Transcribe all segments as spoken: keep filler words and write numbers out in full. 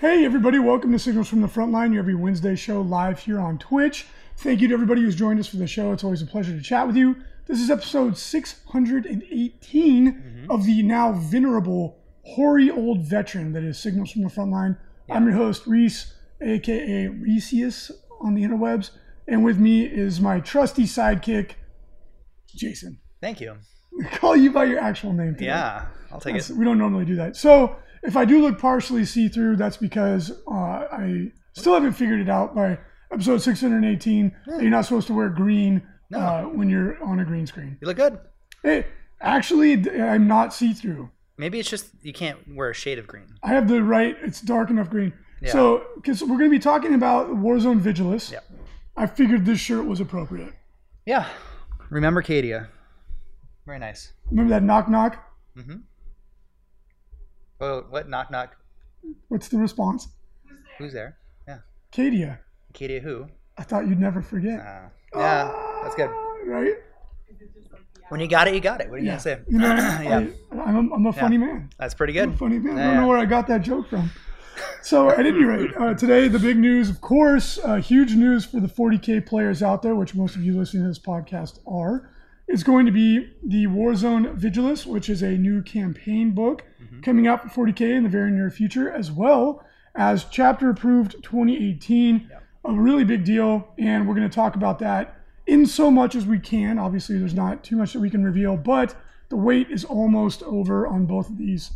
Hey everybody, welcome to Signals from the Frontline, your every Wednesday show live here on Twitch. Thank you to everybody who's joined us for the show. It's always a pleasure to chat with you. This is episode six hundred eighteen mm-hmm. of the now venerable, hoary old veteran that is Signals from the Frontline. Yeah. I'm your host, Reese, aka Reeseus on the interwebs, and with me is my trusty sidekick, Jason. Thank you. I call you by your actual name today. Yeah, I'll take That's, it. We don't normally do that. So, if I do look partially see-through, that's because uh, I still haven't figured it out by episode six hundred eighteen. Mm. You're not supposed to wear green no. uh, when you're on a green screen. You look good. It, actually, I'm not see-through. Maybe it's just you can't wear a shade of green. I have the right. It's dark enough green. Yeah. So, because we're going to be talking about Warzone Vigilus. Yep. I figured this shirt was appropriate. Yeah. Remember Cadia. Very nice. Remember that knock-knock? Mm-hmm. Well, what? Knock, knock. What's the response? Who's there? Yeah. Cadia. Cadia who? I thought you'd never forget. Uh, yeah, ah, that's good. Right? When you got it, you got it. What are you yeah. going to say? You know, yeah. I, I'm, I'm a funny yeah. man. That's pretty good. I'm a funny man. Yeah, I don't yeah. know where I got that joke from. So at any rate, uh, today the big news, of course, uh, huge news for the forty K players out there, which most of you listening to this podcast are. It's going to be the Warzone Vigilus, which is a new campaign book mm-hmm. coming out for forty K in the very near future, as well as Chapter Approved twenty eighteen, yep. a really big deal. And we're going to talk about that in so much as we can. Obviously, there's not too much that we can reveal, but the wait is almost over on both of these.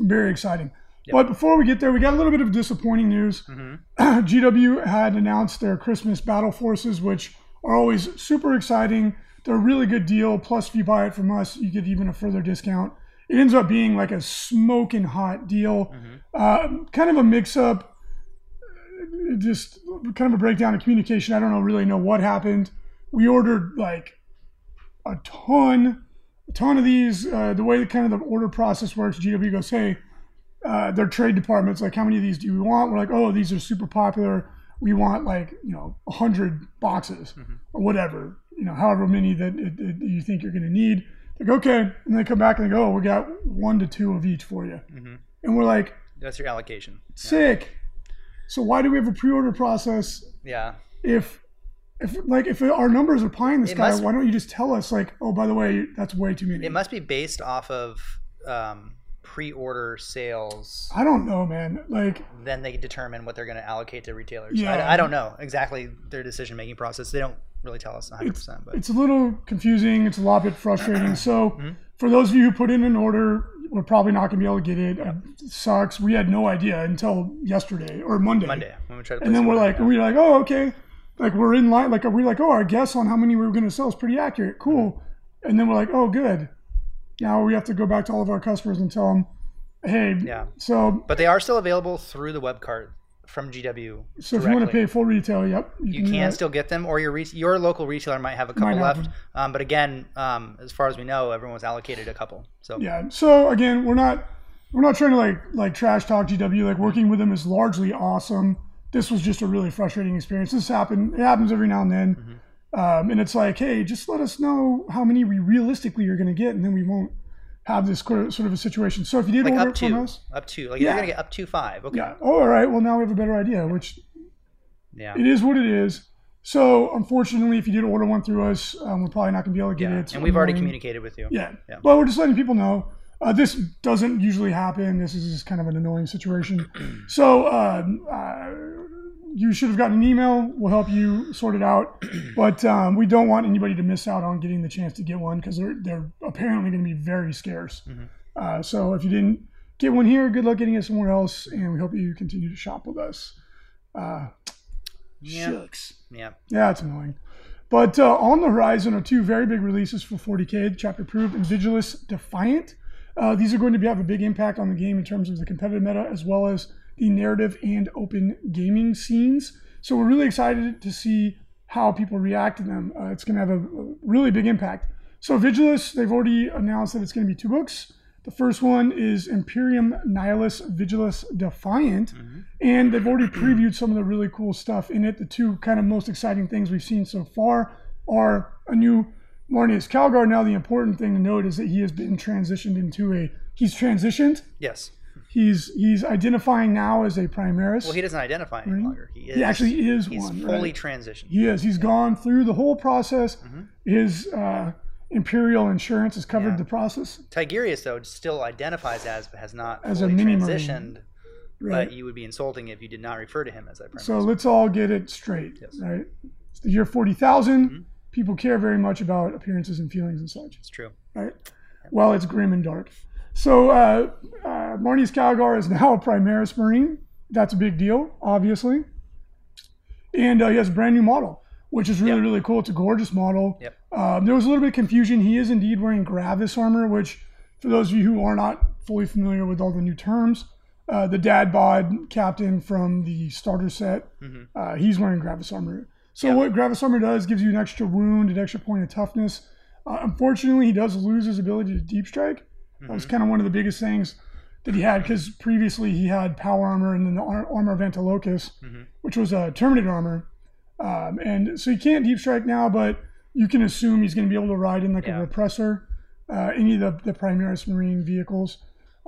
Very exciting. Yep. But before we get there, we got a little bit of disappointing news. Mm-hmm. G W had announced their Christmas Battle Forces, which are always super exciting. They're a really good deal. Plus, if you buy it from us, you get even a further discount. It ends up being like a smoking hot deal. Mm-hmm. Uh, kind of a mix-up, just kind of a breakdown of communication. I don't know, really know what happened. We ordered like a ton, a ton of these. Uh, the way that kind of the order process works, G W goes, hey, uh, their trade department's like, how many of these do we want? We're like, oh, these are super popular. We want like, you know, one hundred boxes mm-hmm. or whatever. You know, however many that it, it, you think you're going to need. Like, okay. And they come back and they go, oh, we got one to two of each for you. Mm-hmm. And we're like, that's your allocation. Sick. Yeah. So why do we have a pre-order process? Yeah. If, if like, if our numbers are pie in the sky, must, why don't you just tell us, like, oh, by the way, that's way too many. It must be based off of um, pre-order sales. I don't know, man. Like, then they determine what they're going to allocate to retailers. Yeah. I, I don't know exactly their decision-making process. They don't really tell us one hundred percent. It's, but. It's a little confusing. It's a lot bit frustrating. So mm-hmm. for those of you who put in an order, we're probably not going to be able to get it. Yep. It sucks. We had no idea until yesterday or Monday. Monday. When we tried to and then we're like, we're like, oh, okay. Like we're in line. Like we're like, oh, our guess on how many we were going to sell is pretty accurate. Cool. Mm-hmm. And then we're like, oh, good. Now we have to go back to all of our customers and tell them, hey. Yeah. So. But they are still available through the web cart. From G W. So directly. If you want to pay full retail, yep. You, you can, can still get them, or your re- your local retailer might have a couple left. Um, but again, um, as far as we know, everyone's allocated a couple. So yeah. So again, we're not we're not trying to like like trash talk G W. Like working with them is largely awesome. This was just a really frustrating experience. This happened. It happens every now and then, mm-hmm. um, and it's like, hey, just let us know how many we realistically are going to get, and then we won't have this sort of a situation. So if you did like order up to, it from us, up to like yeah. you're gonna get up to five. Okay. Yeah. Oh, all right. Well, now we have a better idea. Which, yeah, it is what it is. So unfortunately, if you did order one through us, um, we're probably not gonna be able to get yeah. it. And we've already communicated with you. Yeah. yeah. Well, we're just letting people know. Uh, this doesn't usually happen. This is just kind of an annoying situation. So uh, uh, you should have gotten an email. We'll help you sort it out. But um, we don't want anybody to miss out on getting the chance to get one because they're, they're apparently going to be very scarce. Mm-hmm. Uh, so if you didn't get one here, good luck getting it somewhere else. And we hope you continue to shop with us. Uh, yeah. Shucks. Yeah. Yeah, it's annoying. But uh, on the horizon are two very big releases for forty K, Chapter Approved and Vigilus Defiant. Uh, these are going to be, have a big impact on the game in terms of the competitive meta, as well as the narrative and open gaming scenes. So we're really excited to see how people react to them. Uh, it's going to have a really big impact. So Vigilus, they've already announced that it's going to be two books. The first one is Imperium Nihilus Vigilus Defiant, mm-hmm. and they've already previewed some of the really cool stuff in it. The two kind of most exciting things we've seen so far are a new Marneus Calgar. Now the important thing to note is that he has been transitioned into a, he's transitioned. Yes. He's he's identifying now as a Primaris. Well, he doesn't identify any longer. He, is, he actually is he's one. He's fully right? transitioned. He is. He's yeah. gone through the whole process. Mm-hmm. His uh, Imperial insurance has covered yeah. the process. Tigerius, though, still identifies as, but has not as fully a transitioned. Right. But you would be insulting if you did not refer to him as that Primaris. So let's all get it straight, yes. right? It's the year forty thousand. Mm-hmm. People care very much about appearances and feelings and such. It's true. Right? Yeah. Well, it's grim and dark. So uh, uh, Marneus Calgar is now a Primaris Marine. That's a big deal, obviously. And uh, he has a brand new model, which is really, yep. really cool. It's a gorgeous model. Yep. Um, there was a little bit of confusion. He is indeed wearing Gravis armor, which for those of you who are not fully familiar with all the new terms, uh, the dad bod captain from the starter set, mm-hmm. uh, he's wearing Gravis armor. So yep. what Gravis armor does, gives you an extra wound, an extra point of toughness. Uh, unfortunately, he does lose his ability to deep strike. That was kind of one of the biggest things that he had, because previously he had power armor and then the armor of Antilocus, mm-hmm. which was a Terminator armor. Um, and so he can't deep strike now, but you can assume he's going to be able to ride in like yeah. a repressor, uh, any of the, the Primaris Marine vehicles.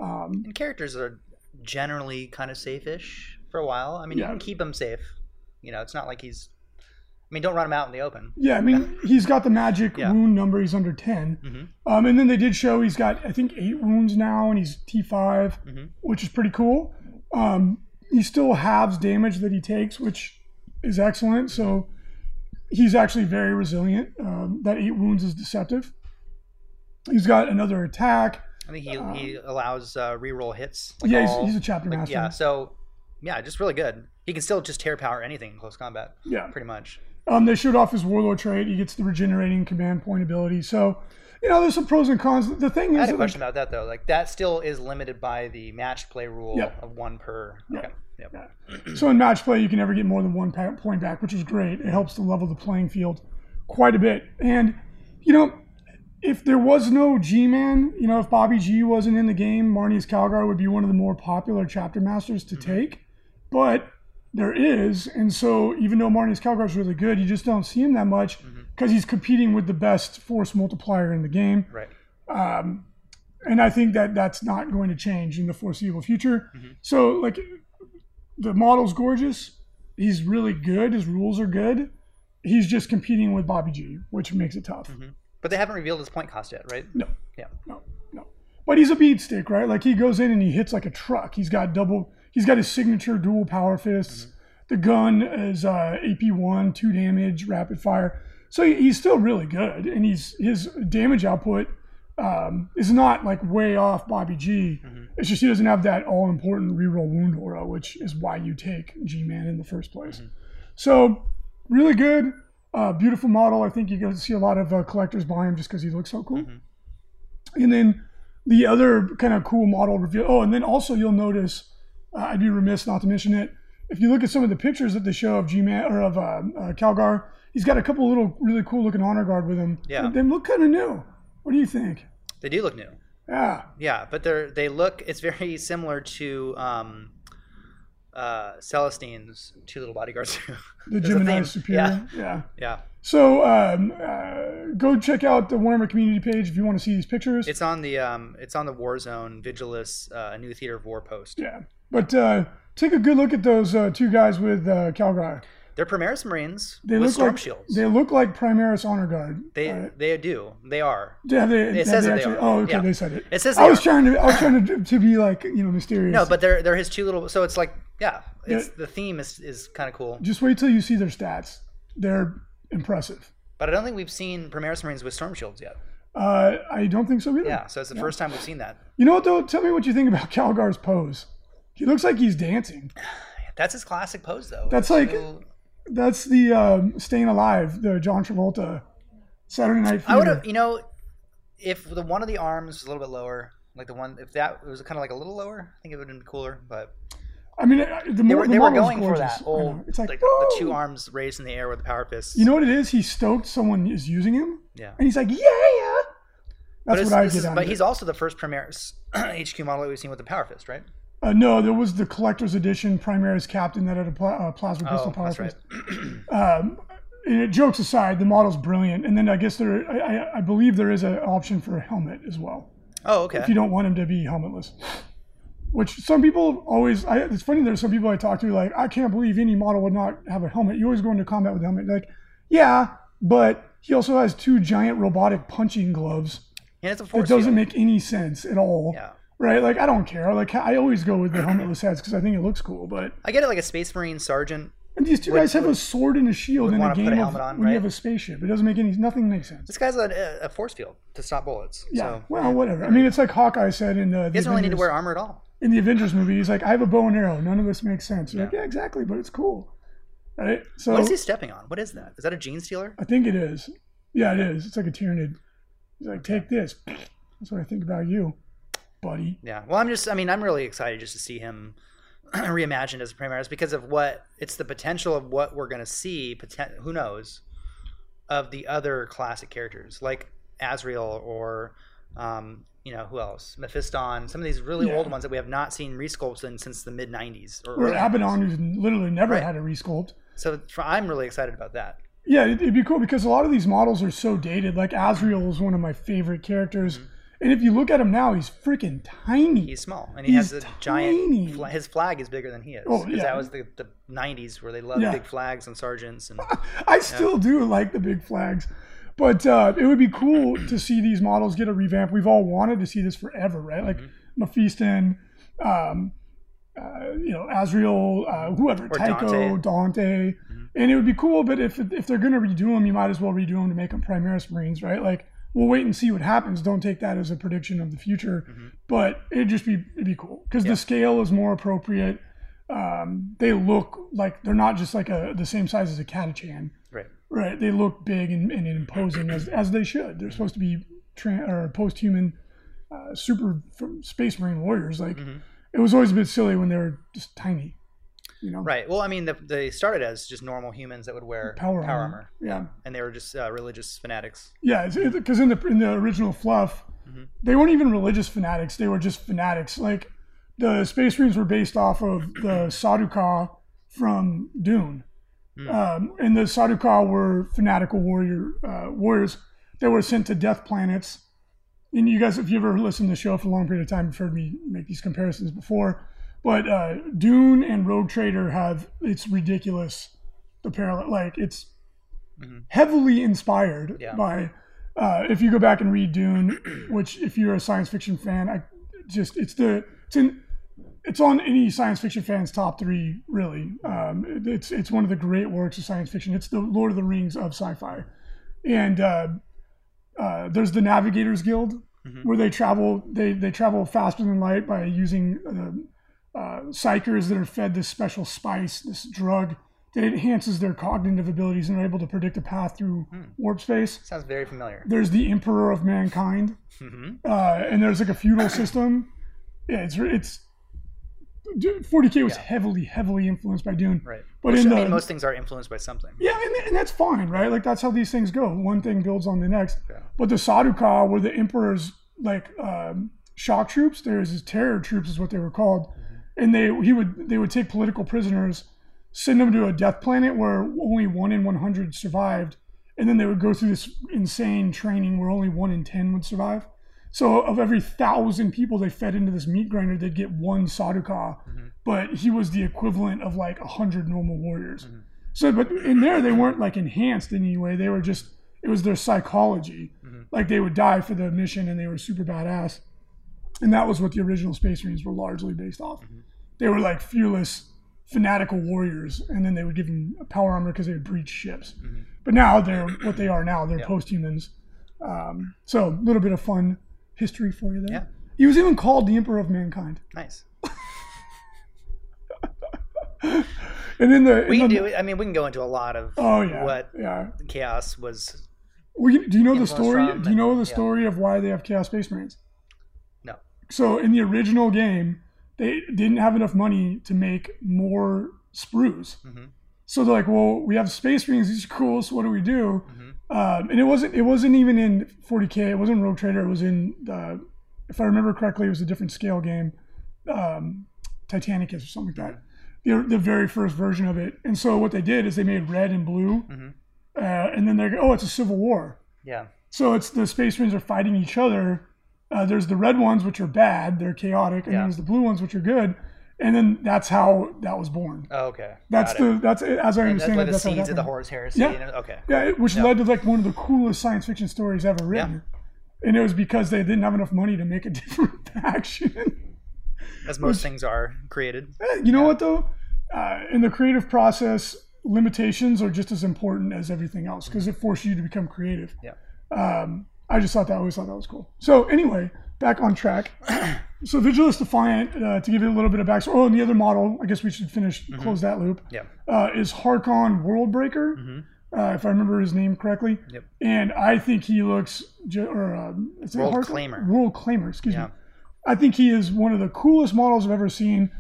Um, and characters are generally kind of safe-ish for a while. I mean, yeah. you can keep him safe. You know, it's not like he's... I mean, don't run him out in the open. Yeah, I mean, he's got the magic yeah. wound number. He's under ten. Mm-hmm. Um, and then they did show he's got, I think, eight wounds now, and he's T five, mm-hmm. which is pretty cool. Um, he still halves damage that he takes, which is excellent. So he's actually very resilient. Um, that eight wounds is deceptive. He's got another attack. I think he, um, he allows uh, reroll hits. Like yeah, all, he's, he's a chapter like, master. Yeah, so, yeah, just really good. He can still just tear power anything in close combat, yeah, pretty much. Um, they showed off his Warlord trait. He gets the regenerating command point ability. So, you know, there's some pros and cons. The thing is... I had a question about that, though. Like, that still is limited by the match play rule yeah. of one per... Okay. Yeah. Yeah. Yeah. So in match play, you can never get more than one point back, which is great. It helps to level the playing field quite a bit. And, you know, if there was no G-Man, you know, if Bobby G wasn't in the game, Marneus Calgar would be one of the more popular chapter masters to mm-hmm. take. But... there is, and so even though Marneus Calgar is really good, you just don't see him that much because mm-hmm. he's competing with the best force multiplier in the game. Right. Um, and I think that that's not going to change in the foreseeable future. Mm-hmm. So, like, the model's gorgeous. He's really good. His rules are good. He's just competing with Bobby G, which makes it tough. Mm-hmm. But they haven't revealed his point cost yet, right? No. Yeah. No, no. But he's a bead stick, right? Like, he goes in and he hits like a truck. He's got double... He's got his signature dual power fists. Mm-hmm. The gun is uh, A P one, two damage, rapid fire. So he's still really good, and he's his damage output um, is not like way off Bobby G. Mm-hmm. It's just he doesn't have that all-important reroll wound aura, which is why you take G-Man in the first place. Mm-hmm. So really good, uh, beautiful model. I think you're going to see a lot of uh, collectors buy him just because he looks so cool. Mm-hmm. And then the other kind of cool model reveal. Oh, and then also you'll notice. Uh, I'd be remiss not to mention it. If you look at some of the pictures that they show of G-Man or of uh, uh, Calgar, he's got a couple little really cool looking honor guard with him. Yeah, they, they look kind of new. What do you think? They do look new. Yeah, yeah, but they're they look. It's very similar to um, uh, Celestine's two little bodyguards. The Gemini Superior. Yeah, yeah. yeah. So um, uh, go check out the Warhammer community page if you want to see these pictures. It's on the um, it's on the Warzone Vigilus, uh, a new theater of war post. Yeah. But uh, take a good look at those uh, two guys with uh, Calgar. They're Primaris Marines they with storm like, shields. They look like Primaris Honor Guard. They right? they do. They are. Yeah, they, it says they, that actually, they are. Oh, okay, yeah. They said it. It says I was are. trying to I was trying to, to be like you know mysterious. No, but they're they're his two little. So it's like yeah, it's yeah. the theme is is kind of cool. Just wait till you see their stats. They're impressive. But I don't think we've seen Primaris Marines with storm shields yet. Uh, I don't think so either. Yeah, so it's the yeah. first time we've seen that. You know what though? Tell me what you think about Calgar's pose. He looks like he's dancing. That's his classic pose, though. That's like, so... that's the um, Staying Alive, the John Travolta Saturday Night Fever. I would have, you know, if the one of the arms was a little bit lower, Like the one, if that it was kind of like a little lower, I think it would have been cooler. But I mean, the more, they were, the they were going for that old, it's like, like the two arms raised in the air with the power fists. You know what it is? He's stoked someone is using him. Yeah, and he's like, yeah, yeah. That's what I get on it. But he's also the first Primaris H Q model that we've seen with the power fist, right? Uh, no, there was the collector's edition Primaris Captain that had a pl uh, plasma pistol oh, power fist. Right. um, and jokes aside, the model's brilliant, and then I guess there, I, I believe there is an option for a helmet as well. Oh, okay. If you don't want him to be helmetless, which some people always, I, it's funny. There's some people I talk to like, I can't believe any model would not have a helmet. You always go into combat with a helmet. Like, yeah, but he also has two giant robotic punching gloves. And it's a force. It doesn't make any sense at all. Yeah. Right? Like, I don't care. Like, I always go with the helmetless heads because I think it looks cool, but... I get it, like a Space Marine sergeant. And these two would, guys have would, a sword and a shield in a game put a helmet on, when right? you have a spaceship. It doesn't make any... Nothing makes sense. This guy's a, a force field to stop bullets. Yeah. So. Well, whatever. I mean, it's like Hawkeye said in uh, the He doesn't Avengers, really need to wear armor at all. In the Avengers movie, he's like, I have a bow and arrow. None of this makes sense. You're yeah. like, yeah, exactly, but it's cool. Right? So, what is he stepping on? What is that? Is that a Gene Stealer? I think it is. Yeah, it is. It's like a Tyranid. He's like, take this. That's what I think about you, buddy. Yeah. Well, I'm just, I mean, I'm really excited just to see him reimagined as a Primaris because of what, it's the potential of what we're going to see, who knows, of the other classic characters like Azrael or, um, you know, who else? Mephiston, some of these really yeah. old ones that we have not seen resculpted in since the mid nineties. Or, or Abaddon, who's literally never right. had a resculpt. So I'm really excited about that. Yeah, it'd be cool because a lot of these models are so dated. Like Azrael is one of my favorite characters. Mm-hmm. And if you look at him now, he's freaking tiny. He's small. And he he's has a tiny. giant... Fl his flag is bigger than he is. Because oh, yeah. that was the, the nineties where they loved yeah. big flags and sergeants. And I still know. do like the big flags. But uh, it would be cool to see these models get a revamp. We've all wanted to see this forever, right? Like mm-hmm. Mephiston, um, uh, you know, Azrael, uh, whoever, or Tycho, Dante... Dante. And it would be cool, but if if they're going to redo them, you might as well redo them to make them Primaris Marines, right? Like, we'll wait and see what happens. Don't take that as a prediction of the future, mm-hmm. but it'd just be it'd be cool because yeah. the scale is more appropriate. Um, they look like they're not just like a the same size as a Catachan, right? Right? They look big and, and imposing as as they should. They're supposed to be tra or post-human uh, super space marine warriors. Like, mm-hmm. it was always a bit silly when they were just tiny. You know? Right. Well, I mean, the, they started as just normal humans that would wear power, power armor. Yeah. And they were just uh, religious fanatics. Yeah, because in the in the original fluff, mm-hmm. they weren't even religious fanatics. They were just fanatics. Like, the Space Marines were based off of the Sardaukar from Dune. Mm. Um, and the Sardaukar were fanatical warrior uh, warriors that were sent to death planets. And you guys, if you ever listened to the show for a long period of time, you've heard me make these comparisons before. But uh, Dune and Rogue Trader have, it's ridiculous, the parallel, like it's mm-hmm. heavily inspired yeah. by, uh, if you go back and read Dune, which if you're a science fiction fan, I just, it's the, it's, in, it's on any science fiction fan's top three, really. Um, it, it's, it's one of the great works of science fiction. It's the Lord of the Rings of sci-fi. And uh, uh, there's the Navigators Guild, mm-hmm. where they travel, they, they travel faster than light by using... Uh, Uh, psychers that are fed this special spice, this drug that enhances their cognitive abilities and are able to predict a path through hmm. warp space. Sounds very familiar. There's the Emperor of Mankind, mm-hmm. uh, and there's like a feudal system. Yeah, it's it's forty K was yeah. heavily, heavily influenced by Dune. Right, but Which, in I the, mean, most things are influenced by something. Yeah, and, and that's fine, right? Like that's how these things go. One thing builds on the next. Yeah. But the Sardaukar were the Emperor's like um, shock troops. There's his terror troops, is what they were called. And they he would they would take political prisoners, send them to a death planet where only one in one hundred survived, and then they would go through this insane training where only one in ten would survive. So of every thousand people they fed into this meat grinder, they'd get one Sardaukar, mm-hmm. but he was the equivalent of like a hundred normal warriors. Mm-hmm. So, but in there they weren't like enhanced in any way. They were just it was their psychology. Mm-hmm. Like they would die for the mission, and they were super badass. And that was what the original Space Marines were largely based off. Mm-hmm. They were like fearless, fanatical warriors, and then they would give them power armor because they would breach ships. Mm-hmm. But now they're what they are now. They're yep. post-humans. Um, so a little bit of fun history for you there. Yeah. He was even called the Emperor of Mankind. Nice. and in the we in can the, do. I mean, we can go into a lot of oh yeah, what yeah. chaos was. Well, you, do you know the story? Do you know the and, story yeah. of why they have Chaos Space Marines? So in the original game, they didn't have enough money to make more sprues. Mm-hmm. So they're like, well, we have space rings. These are cool. So what do we do? Mm-hmm. um, and it wasn't it wasn't even in forty K. It wasn't Rogue Trader. It was in, the, if I remember correctly, it was a different scale game, um, Titanicus or something like that. The, the very first version of it. And so what they did is they made red and blue. Mm-hmm. uh, and then they're like, oh, it's a civil war. Yeah. So it's the space marines are fighting each other. Uh, there's the red ones, which are bad. They're chaotic. And yeah. there's the blue ones, which are good. And then that's how that was born. Oh, okay. That's Got the, it. that's, as I understand it. That's, like that's the seeds of the Horus Heresy. Yeah. And, okay. Yeah, it, which no. led to like one of the coolest science fiction stories ever written. Yeah. And it was because they didn't have enough money to make a different faction. As most which, things are created. You know yeah. what though? Uh, in the creative process, limitations are just as important as everything else because mm-hmm. it forces you to become creative. Yeah. Um, I just thought that I always thought that was cool. So anyway, back on track. So Vigilus Defiant, uh, to give you a little bit of backstory. Oh, and the other model, I guess we should finish, mm-hmm. close that loop. Yeah. Uh, is Harkon Worldbreaker, mm-hmm. uh, if I remember his name correctly. Yep. And I think he looks, or uh, is it World Harkon? Claimer. World Claimer, excuse yeah. me. I think he is one of the coolest models I've ever seen.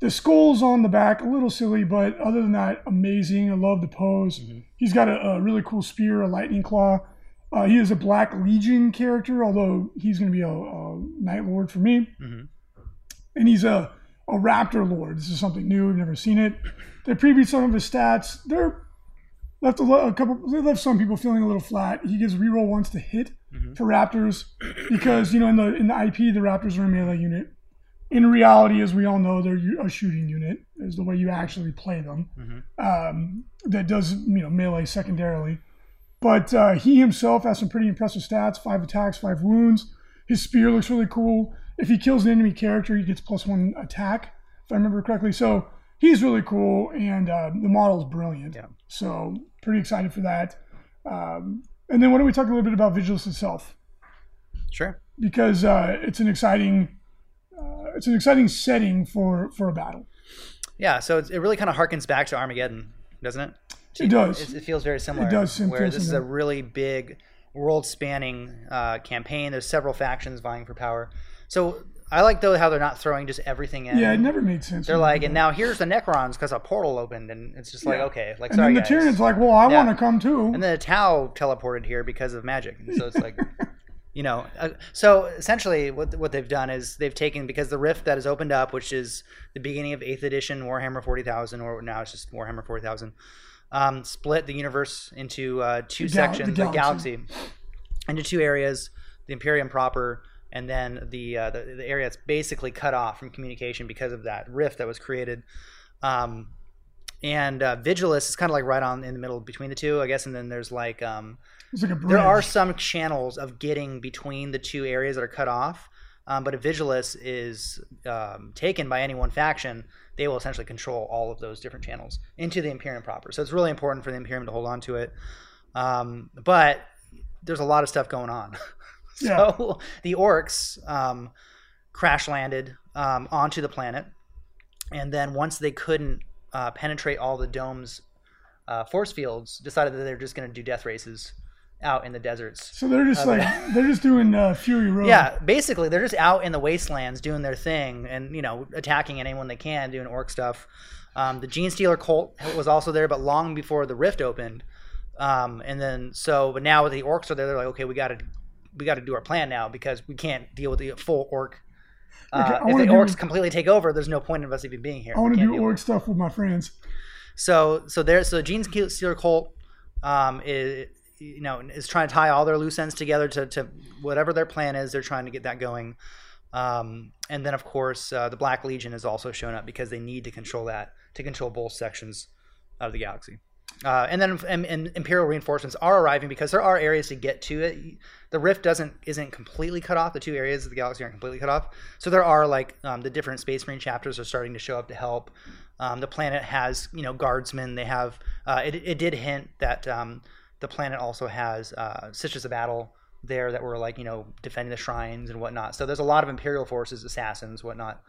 The skull's on the back, a little silly, but other than that, amazing. I love the pose. Mm-hmm. He's got a, a really cool spear, a lightning claw. Uh, he is a Black Legion character, although he's going to be a, a Night Lord for me. Mm-hmm. And he's a, a Raptor Lord. This is something new. I've never seen it. They previewed some of his stats. They're left a, a couple. They left some people feeling a little flat. He gives reroll ones to hit mm-hmm. for Raptors because you know in the in the I P the Raptors are a melee unit. In reality, as we all know, they're a shooting unit. Is the way you actually play them. Mm-hmm. Um, that does you know melee secondarily. But uh, he himself has some pretty impressive stats, five attacks, five wounds. His spear looks really cool. If he kills an enemy character, he gets plus one attack, if I remember correctly. So he's really cool, and uh, the model's brilliant. Yeah. So pretty excited for that. Um, and then why don't we talk a little bit about Vigilus itself? Sure. Because uh, it's an exciting uh, it's an exciting setting for, for a battle. Yeah, so it's, it really kind of harkens back to Armageddon, doesn't it? It does. It feels very similar. It does. Where this is a really big world-spanning uh, campaign. There's several factions vying for power. So I like, though, how they're not throwing just everything in. Yeah, it never made sense. They're like, and now here's the Necrons because a portal opened. And it's just like, yeah. okay. Like, and sorry, then the Tyrant's like, well, I yeah. want to come too. And then the Tau teleported here because of magic. And so it's like, you know. Uh, so essentially what what they've done is they've taken, because the rift that has opened up, which is the beginning of eighth edition Warhammer forty thousand, or now it's just Warhammer forty thousand. Um, split the universe into uh, two the sections, gal- the, galaxy. the galaxy, into two areas, the Imperium proper, and then the, uh, the the area that's basically cut off from communication because of that rift that was created. Um, and uh, Vigilus is kind of like right on in the middle between the two, I guess. And then there's like, um, like a there are some channels of getting between the two areas that are cut off. Um, but if Vigilus is um, taken by any one faction, they will essentially control all of those different channels into the Imperium proper. So it's really important for the Imperium to hold on to it. Um, but there's a lot of stuff going on. Yeah. So the orcs um, crash landed um, onto the planet. And then once they couldn't uh, penetrate all the dome's uh, force fields, decided that they're just going to do death races out in the deserts. So they're just uh, like they're just doing uh, Fury Road. Yeah, basically they're just out in the wastelands doing their thing and you know attacking anyone they can, doing orc stuff. Um, the Gene Stealer cult was also there, but long before the rift opened. Um, and then so, but now the orcs are there. They're like, okay, we gotta we gotta do our plan now because we can't deal with the full orc. Uh, okay, if the do, orcs completely take over, there's no point of us even being here. I want to do orc with stuff with my friends. So so there so the Gene Stealer cult um, is. you know, is trying to tie all their loose ends together to, to whatever their plan is. They're trying to get that going. Um, and then, of course, uh, the Black Legion has also shown up because they need to control that, to control both sections of the galaxy. Uh, and then and, and Imperial reinforcements are arriving because there are areas to get to it. The rift doesn't isn't completely cut off. The two areas of the galaxy aren't completely cut off. So there are, like, um, the different Space Marine chapters are starting to show up to help. Um, the planet has, you know, guardsmen. They have uh, – it, it did hint that um, – the planet also has uh, Sisters of Battle there that were like, you know, defending the shrines and whatnot. So there's a lot of Imperial forces, assassins, whatnot,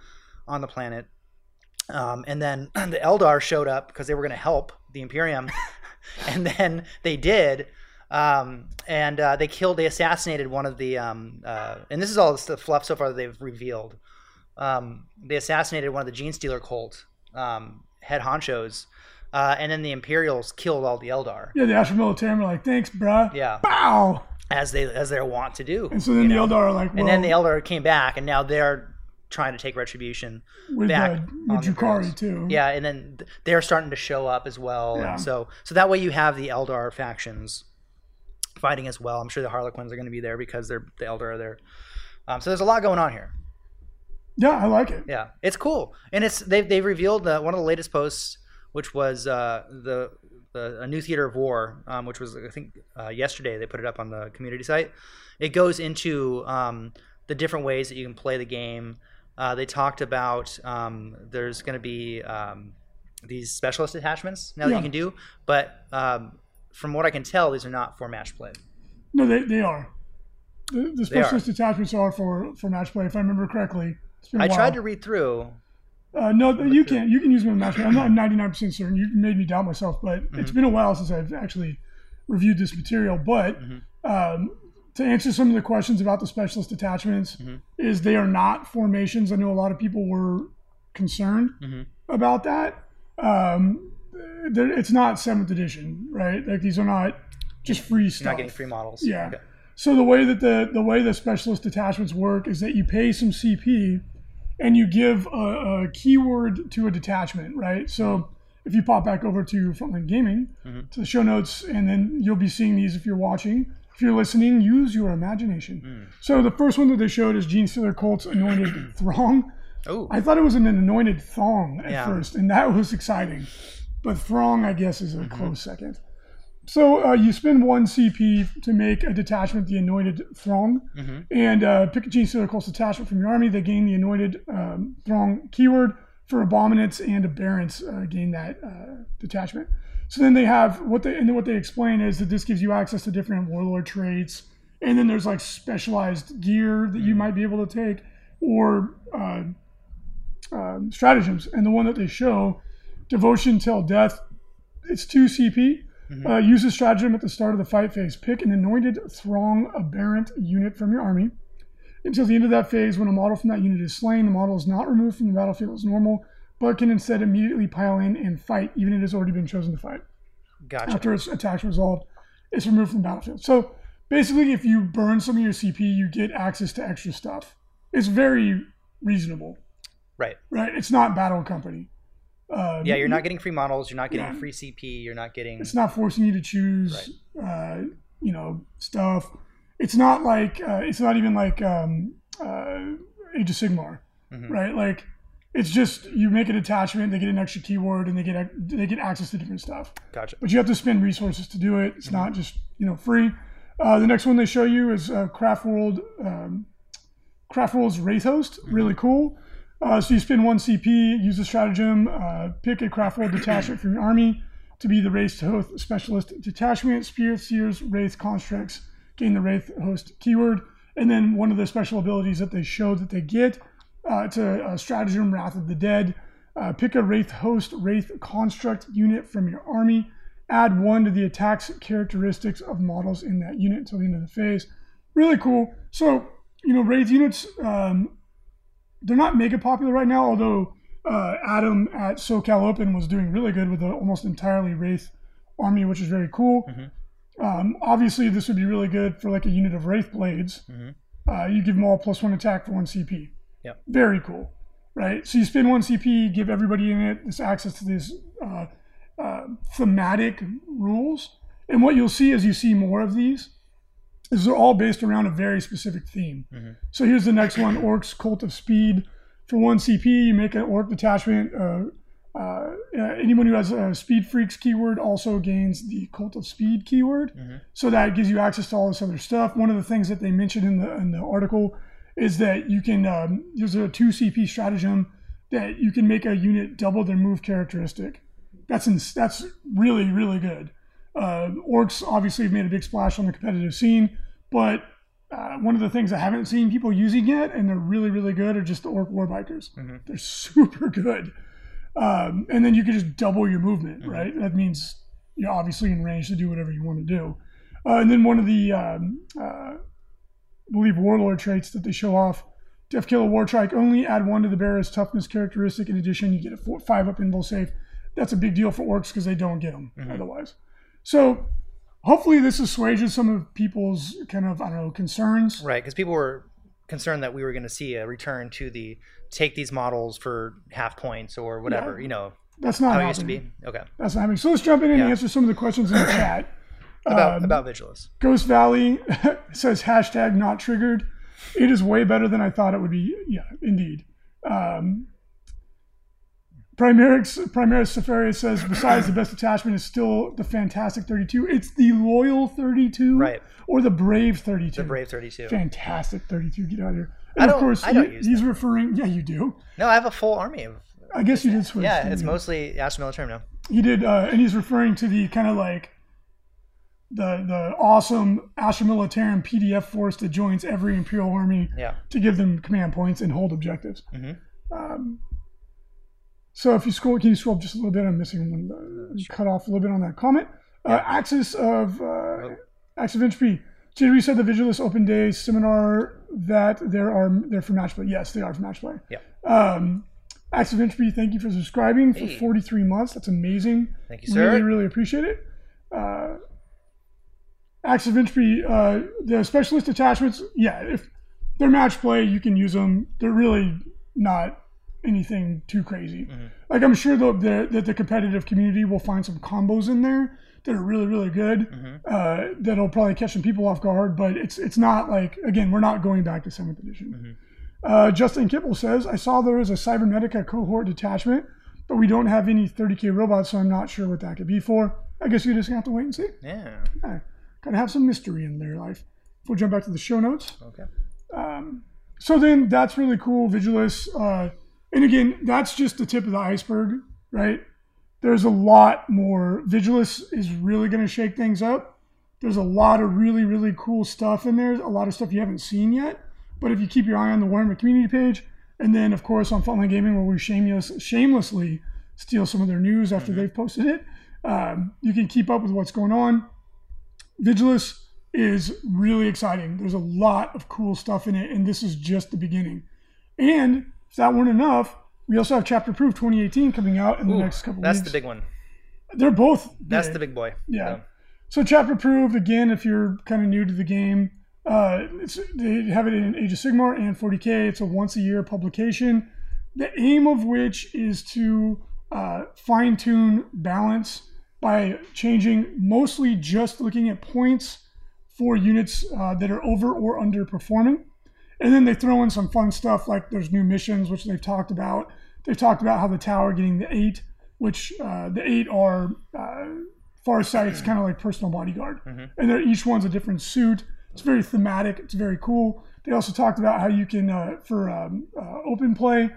on the planet. Um, and then the Eldar showed up because they were going to help the Imperium. And then they did. Um, and uh, they killed, they assassinated one of the, um, uh, and this is all the fluff so far that they've revealed. Um, they assassinated one of the Gene Stealer cult um, head honchos. Uh, and then the Imperials killed all the Eldar. Yeah, the Astra Militarum are like, thanks, bruh. Yeah. Bow! As, they, as they're wont to do. And so then the know? Eldar are like, well... And then the Eldar came back, and now they're trying to take retribution with, back uh, with Jukari too. Yeah, and then they're starting to show up as well. Yeah. And so, so that way you have the Eldar factions fighting as well. I'm sure the Harlequins are going to be there because they're the Eldar are there. Um, so there's a lot going on here. Yeah, I like it. Yeah, it's cool. And it's they've, they've revealed the, one of the latest posts... which was uh, the, the a new theater of war, um, which was, I think, uh, yesterday. They put it up on the community site. It goes into um, the different ways that you can play the game. Uh, they talked about um, there's going to be um, these specialist attachments now yeah. that you can do. But um, from what I can tell, these are not for match play. No, they, they are. The, the specialist are. attachments are for, for match play, if I remember correctly. I tried to read through... Uh, no, you can you can use them in matchplay. I'm not ninety-nine percent certain. You made me doubt myself, but mm-hmm. it's been a while since I've actually reviewed this material. But mm-hmm. um, to answer some of the questions about the specialist attachments, mm-hmm. is they are not formations. I know a lot of people were concerned mm-hmm. about that. Um, it's not seventh edition, right? Like these are not just free You're stuff. Not getting free models. Yeah. Okay. So the way that the the way the specialist attachments work is that you pay some C P. And you give a, a keyword to a detachment, right? So if you pop back over to Frontline Gaming, mm-hmm. to the show notes, and then you'll be seeing these if you're watching. If you're listening, use your imagination. Mm. So the first one that they showed is Gene Stealer Cult's Anointed Throng. Oh. I thought it was an Anointed Thong at yeah. first, and that was exciting. But Throng, I guess, is a mm-hmm. close second. So uh, you spend one C P to make a detachment, the Anointed Throng, mm-hmm. and uh, pick a Gene Stealer Cult's detachment from your army. They gain the Anointed um, Throng keyword for Abominance and Aberrance. Uh, gain that uh, detachment. So then they have what they and then what they explain is that this gives you access to different warlord traits, and then there's like specialized gear that mm-hmm. you might be able to take or uh, uh, stratagems. And the one that they show, Devotion Till Death, it's two C P. Mm-hmm. Uh, use a stratagem at the start of the fight phase. Pick an Anointed Throng Aberrant unit from your army. Until the end of that phase, when a model from that unit is slain, the model is not removed from the battlefield as normal, but can instead immediately pile in and fight, even if it has already been chosen to fight. Gotcha. After its attack's resolved, it's removed from the battlefield. So basically, if you burn some of your C P, you get access to extra stuff. It's very reasonable. Right. Right? It's not Battle Company. Um, yeah, you're not getting free models. You're not getting yeah. free C P. You're not getting. It's not forcing you to choose, right. uh, you know, stuff. It's not like uh, it's not even like um, uh, Age of Sigmar, mm-hmm. right? Like, it's just you make an attachment, they get an extra keyword, and they get they get access to different stuff. Gotcha. But you have to spend resources to do it. It's mm-hmm. not just you know free. Uh, the next one they show you is uh, Craftworld, um, Craftworld's Wraith host. Mm-hmm. Really cool. Uh, so you spend one C P, use a stratagem, uh, pick a Craftworld detachment from your army to be the Wraith host specialist detachment, Spirit Seers, Wraith Constructs, gain the Wraith host keyword. And then one of the special abilities that they show that they get, uh, it's a, a stratagem, Wrath of the Dead. Uh, pick a Wraith host, Wraith Construct unit from your army. Add one to the attacks characteristics of models in that unit until the end of the phase. Really cool. So, you know, Wraith units... Um, They're not mega popular right now, although uh, Adam at SoCal Open was doing really good with an almost entirely Wraith army, which is very cool. Mm-hmm. Um, obviously, this would be really good for like a unit of Wraith Blades. Mm-hmm. Uh, you give them all plus one attack for one C P. Yep. Very cool, right? So you spend one C P, give everybody in it this access to these uh, uh, thematic rules. And what you'll see as you see more of these is they're all based around a very specific theme. Mm-hmm. So here's the next one, Orcs, Cult of Speed. For one C P, you make an Orc detachment. Uh, uh, anyone who has a Speed Freaks keyword also gains the Cult of Speed keyword. Mm-hmm. So that gives you access to all this other stuff. One of the things that they mentioned in the, in the article is that you can, um, there's a two C P stratagem that you can make a unit double their move characteristic. That's, in, that's really, really good. Uh, orcs obviously have made a big splash on the competitive scene, but uh, one of the things I haven't seen people using yet, and they're really, really good, are just the Orc Warbikers. Mm-hmm. They're super good. Um, and then you can just double your movement, mm-hmm. right? That means you're obviously in range to do whatever you want to do. Uh, and then one of the, um, uh, I believe, Warlord traits that they show off. Death Killer War Trike, only add one to the bearer's toughness characteristic. In addition, you get a four, five up invul save. That's a big deal for orcs because they don't get them mm-hmm. otherwise. So hopefully this assuages some of people's kind of, I don't know, concerns. Right, because people were concerned that we were going to see a return to the take these models for half points or whatever, yeah, you know. That's not how it used to be. Okay. That's not happening. So let's jump in and yeah. answer some of the questions in the chat. About, um, about Vigilus. Ghost Valley says, hashtag not triggered. It is way better than I thought it would be. Yeah, indeed. Um, Primaris Sepharia says, besides the best attachment is still the fantastic thirty-two. It's the loyal thirty-two. Right. Or the brave thirty-two. The brave thirty-two. Fantastic thirty-two. Get out of here. And I don't, of course, I don't he, use he's that. referring. Yeah, you do. No, I have a full army of. I guess you did switch. Yeah, it's mostly Astra Militarum now. He did, uh, and he's referring to the kind of like the the awesome Astra Militarum P D F force that joins every Imperial army yeah. to give them command points and hold objectives. Mm-hmm. um, so if you scroll, can you scroll up just a little bit? I'm missing one. Uh, sure. Cut off a little bit on that comment. Yeah. Uh, Axis of uh, oh. Axis of Entropy. J D said the Vigilus Open Day seminar that there are they're for match play. Yes, they are for match play. Yeah. Um, Acts of Entropy, thank you for subscribing for hey. forty-three months. That's amazing. Thank you, sir. Really, really appreciate it. Uh, Acts of Entropy, uh, the specialist attachments, yeah, if they're match play, you can use them. They're really not anything too crazy. Mm-hmm. Like, I'm sure though that the competitive community will find some combos in there that are really, really good. Mm-hmm. uh, that'll probably catch some people off guard, but it's it's not like, again, we're not going back to seventh edition. Mm-hmm. Uh, Justin Kipple says, I saw there is a Cybernetica cohort detachment, but we don't have any thirty K robots, so I'm not sure what that could be for. I guess you just have to wait and see. Yeah. yeah. Gotta have some mystery in their life. We'll jump back to the show notes. Okay. Um, so then that's really cool, Vigilus. Uh, and again, that's just the tip of the iceberg, right? There's a lot more. Vigilus is really going to shake things up. There's a lot of really, really cool stuff in there, a lot of stuff you haven't seen yet. But if you keep your eye on the Warhammer community page, and then, of course, on Frontline Gaming, where we shameless, shamelessly steal some of their news after mm-hmm. they've posted it, um, you can keep up with what's going on. Vigilus is really exciting. There's a lot of cool stuff in it, and this is just the beginning. And if that weren't enough, we also have Chapter Approved twenty eighteen coming out in Ooh, the next couple that's weeks. That's the big one. They're both big. That's the big boy. Yeah. yeah. So Chapter Approved, again, if you're kind of new to the game, Uh, it's, they have it in Age of Sigmar and forty K. It's a once-a-year publication, the aim of which is to uh, fine-tune balance by changing mostly just looking at points for units uh, that are over or underperforming. And then they throw in some fun stuff like there's new missions, which they've talked about. They've talked about how the Tower getting the Eight, which uh, the Eight are uh, Farsight's kind of like personal bodyguard. Mm-hmm. And they're, each one's a different suit. It's very thematic. It's very cool. They also talked about how you can, uh, for um, uh, open play,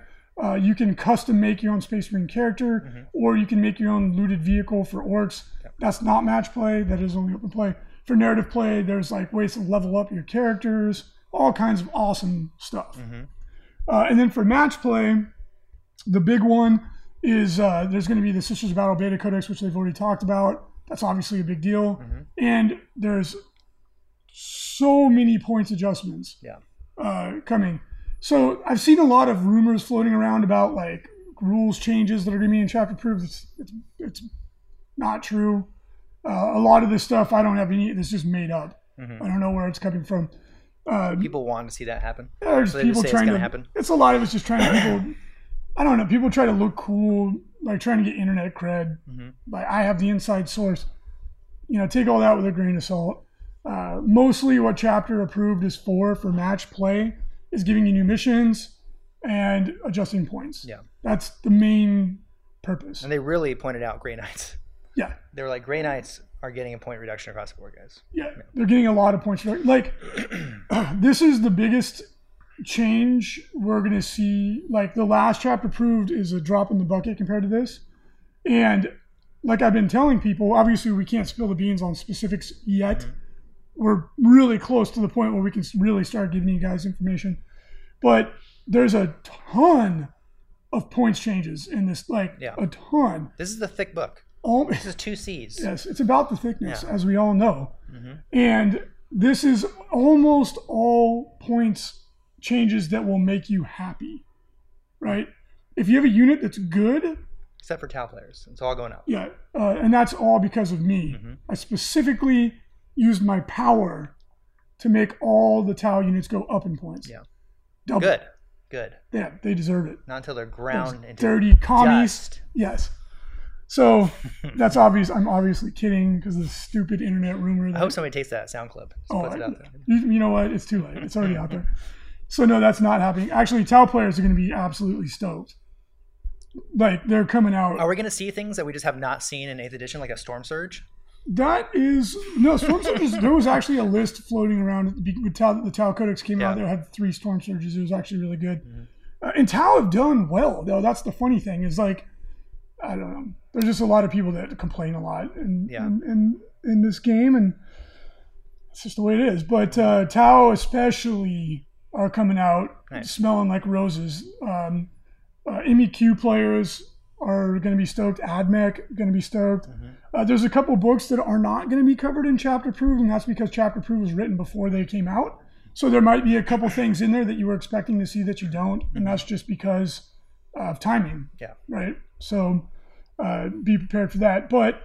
uh, you can custom make your own Space Marine character, mm-hmm. or you can make your own looted vehicle for orcs. Yep. That's not match play. That is only open play. For narrative play, there's like ways to level up your characters, all kinds of awesome stuff. Mm-hmm. Uh, and then for match play, the big one is uh, there's going to be the Sisters of Battle Beta Codex, which they've already talked about. That's obviously a big deal. Mm-hmm. And there's so many points adjustments yeah. uh, coming. So I've seen a lot of rumors floating around about like rules changes that are going to be in Chapter Approved. It's, it's, it's not true. Uh, a lot of this stuff, I don't have any, it's just made up. Mm-hmm. I don't know where it's coming from. Uh, people want to see that happen. There's so people trying to happen. It's a lot of it's just trying to, people, I don't know, people try to look cool, like trying to get internet cred. Mm-hmm. Like I have the inside source. You know, take all that with a grain of salt. Uh, mostly what Chapter Approved is for, for match play, is giving you new missions and adjusting points. Yeah. That's the main purpose. And they really pointed out Grey Knights. Yeah. They were like, Grey Knights are getting a point reduction across the board, guys. Yeah. yeah. They're getting a lot of points. Like, uh, this is the biggest change we're going to see. Like, the last Chapter Approved is a drop in the bucket compared to this. And like I've been telling people, obviously we can't spill the beans on specifics yet. Mm-hmm. We're really close to the point where we can really start giving you guys information. But there's a ton of points changes in this, like yeah. a ton. This is the thick book. all, this is two C's. Yes, it's about the thickness, yeah. as we all know. Mm-hmm. And this is almost all points changes that will make you happy, right? If you have a unit that's good... Except for Tau players. It's all going up. Yeah, uh, and that's all because of me. Mm-hmm. I specifically used my power to make all the Tau units go up in points. Yeah. Double. Good. Good. Yeah, they deserve it. Not until they're ground into dirty commies. Dust. Yes. So that's obvious. I'm obviously kidding because of the stupid internet rumor. That I hope somebody takes that sound clip. Oh, puts I, it out there. You, you know what? It's too late. It's already out there. So no, that's not happening. Actually, Tau players are going to be absolutely stoked. Like they're coming out. Are we going to see things that we just have not seen in eighth edition, like a Storm Surge? That is no Storm Surges. There was actually a list floating around. The Tau Codex came yeah. out. There had three Storm Surges. It was actually really good. Mm-hmm. uh, and Tau have done well though. That's the funny thing is like I don't know. There's just a lot of people that complain a lot in yeah. in, in, in this game, and it's just the way it is. But uh, Tau especially are coming out nice. smelling like roses. Um, uh, M E Q players are going to be stoked. AdMech going to be stoked. Mm-hmm. Uh, there's a couple books that are not going to be covered in Chapter Approved, and that's because Chapter Approved was written before they came out. So there might be a couple things in there that you were expecting to see that you don't, and that's just because of timing. Yeah. Right? So uh, be prepared for that. But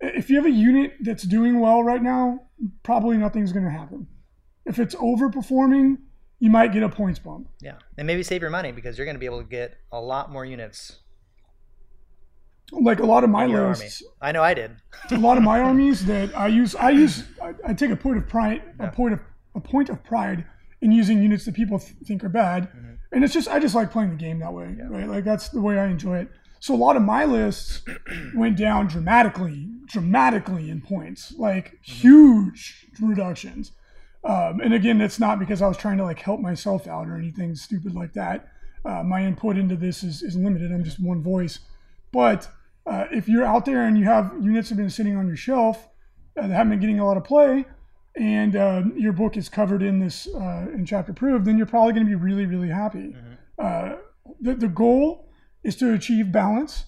if you have a unit that's doing well right now, probably nothing's going to happen. If it's overperforming, you might get a points bump. Yeah. And maybe save your money because you're going to be able to get a lot more units. Like a lot of my lists, I know I did. A lot of my armies that I use, I use, I, I take a point of pride, yeah. a point of a point of pride in using units that people th think are bad, mm-hmm. and it's just I just like playing the game that way, yeah. right? Like that's the way I enjoy it. So a lot of my lists went down dramatically, dramatically in points, like mm-hmm. huge reductions. Um, and again, that's not because I was trying to like help myself out or anything stupid like that. Uh, my input into this is is limited. I'm just one voice, but Uh, if you're out there and you have units that have been sitting on your shelf uh, that haven't been getting a lot of play, and uh, your book is covered in this uh, in Chapter Approved, then you're probably going to be really, really happy. Mm-hmm. uh, the, the goal is to achieve balance,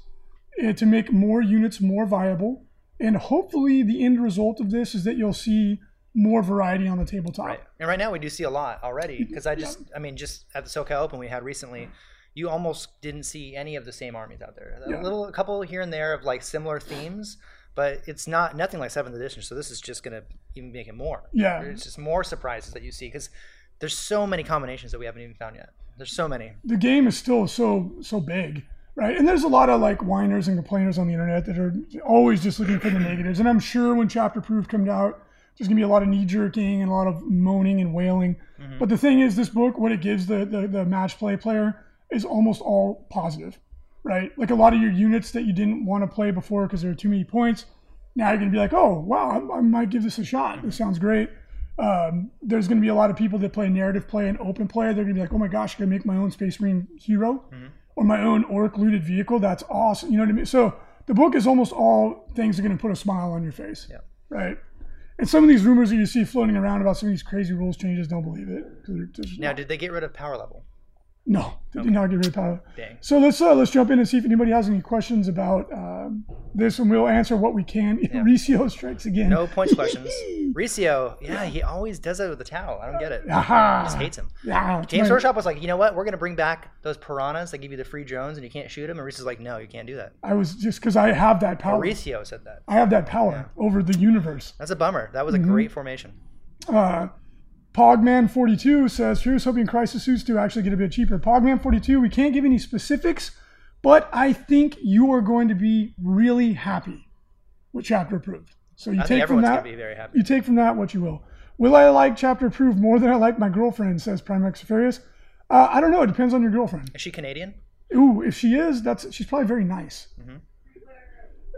uh, to make more units more viable, and hopefully the end result of this is that you'll see more variety on the tabletop. Right. And right now we do see a lot already because I just, yeah. I mean, just at the SoCal Open we had recently, you almost didn't see any of the same armies out there. A yeah. little, a couple here and there of like similar themes, but it's not nothing like seventh edition. So this is just going to even make it more. Yeah, it's just more surprises that you see because there's so many combinations that we haven't even found yet. There's so many. The game is still so so big, right? And there's a lot of like whiners and complainers on the internet that are always just looking for the negatives. And I'm sure when Chapter Approved comes out, there's gonna be a lot of knee jerking and a lot of moaning and wailing. Mm-hmm. But the thing is, this book, what it gives the the, the match play player is almost all positive, right? Like a lot of your units that you didn't want to play before because there were too many points, now you're going to be like, oh, wow, I, I might give this a shot. This sounds great. Um, there's going to be a lot of people that play narrative play and open play. They're going to be like, oh my gosh, I can make my own Space Marine hero mm-hmm. or my own Orc looted vehicle. That's awesome. You know what I mean? So the book is almost all things that are going to put a smile on your face, yeah. right? And some of these rumors that you see floating around about some of these crazy rules changes, don't believe it. Now, did they get rid of power level? No, they okay. did not get rid of power. Dang. So let's uh, let's jump in and see if anybody has any questions about um, this, and we'll answer what we can. Yeah. Recio strikes again. No points questions. Recio, yeah, he always does it with the Tau. I don't get it. Aha. I just hates him. Yeah, James Workshop was like, you know what? We're going to bring back those piranhas that give you the free drones and you can't shoot them. And Recio's like, no, you can't do that. I was just because I have that power. Recio said that. I have that power yeah. over the universe. That's a bummer. That was a mm-hmm. great formation. Uh, Pogman forty-two says, here's hoping crisis suits do actually get a bit cheaper. Pogman forty-two, we can't give any specifics, but I think you are going to be really happy with Chapter Approved. So you I take from that, be very happy. You take from that what you will. Will I like Chapter Approved more than I like my girlfriend, says Primex Furious. Uh, I don't know. It depends on your girlfriend. Is she Canadian? Ooh, if she is, that's she's probably very nice. Mm-hmm.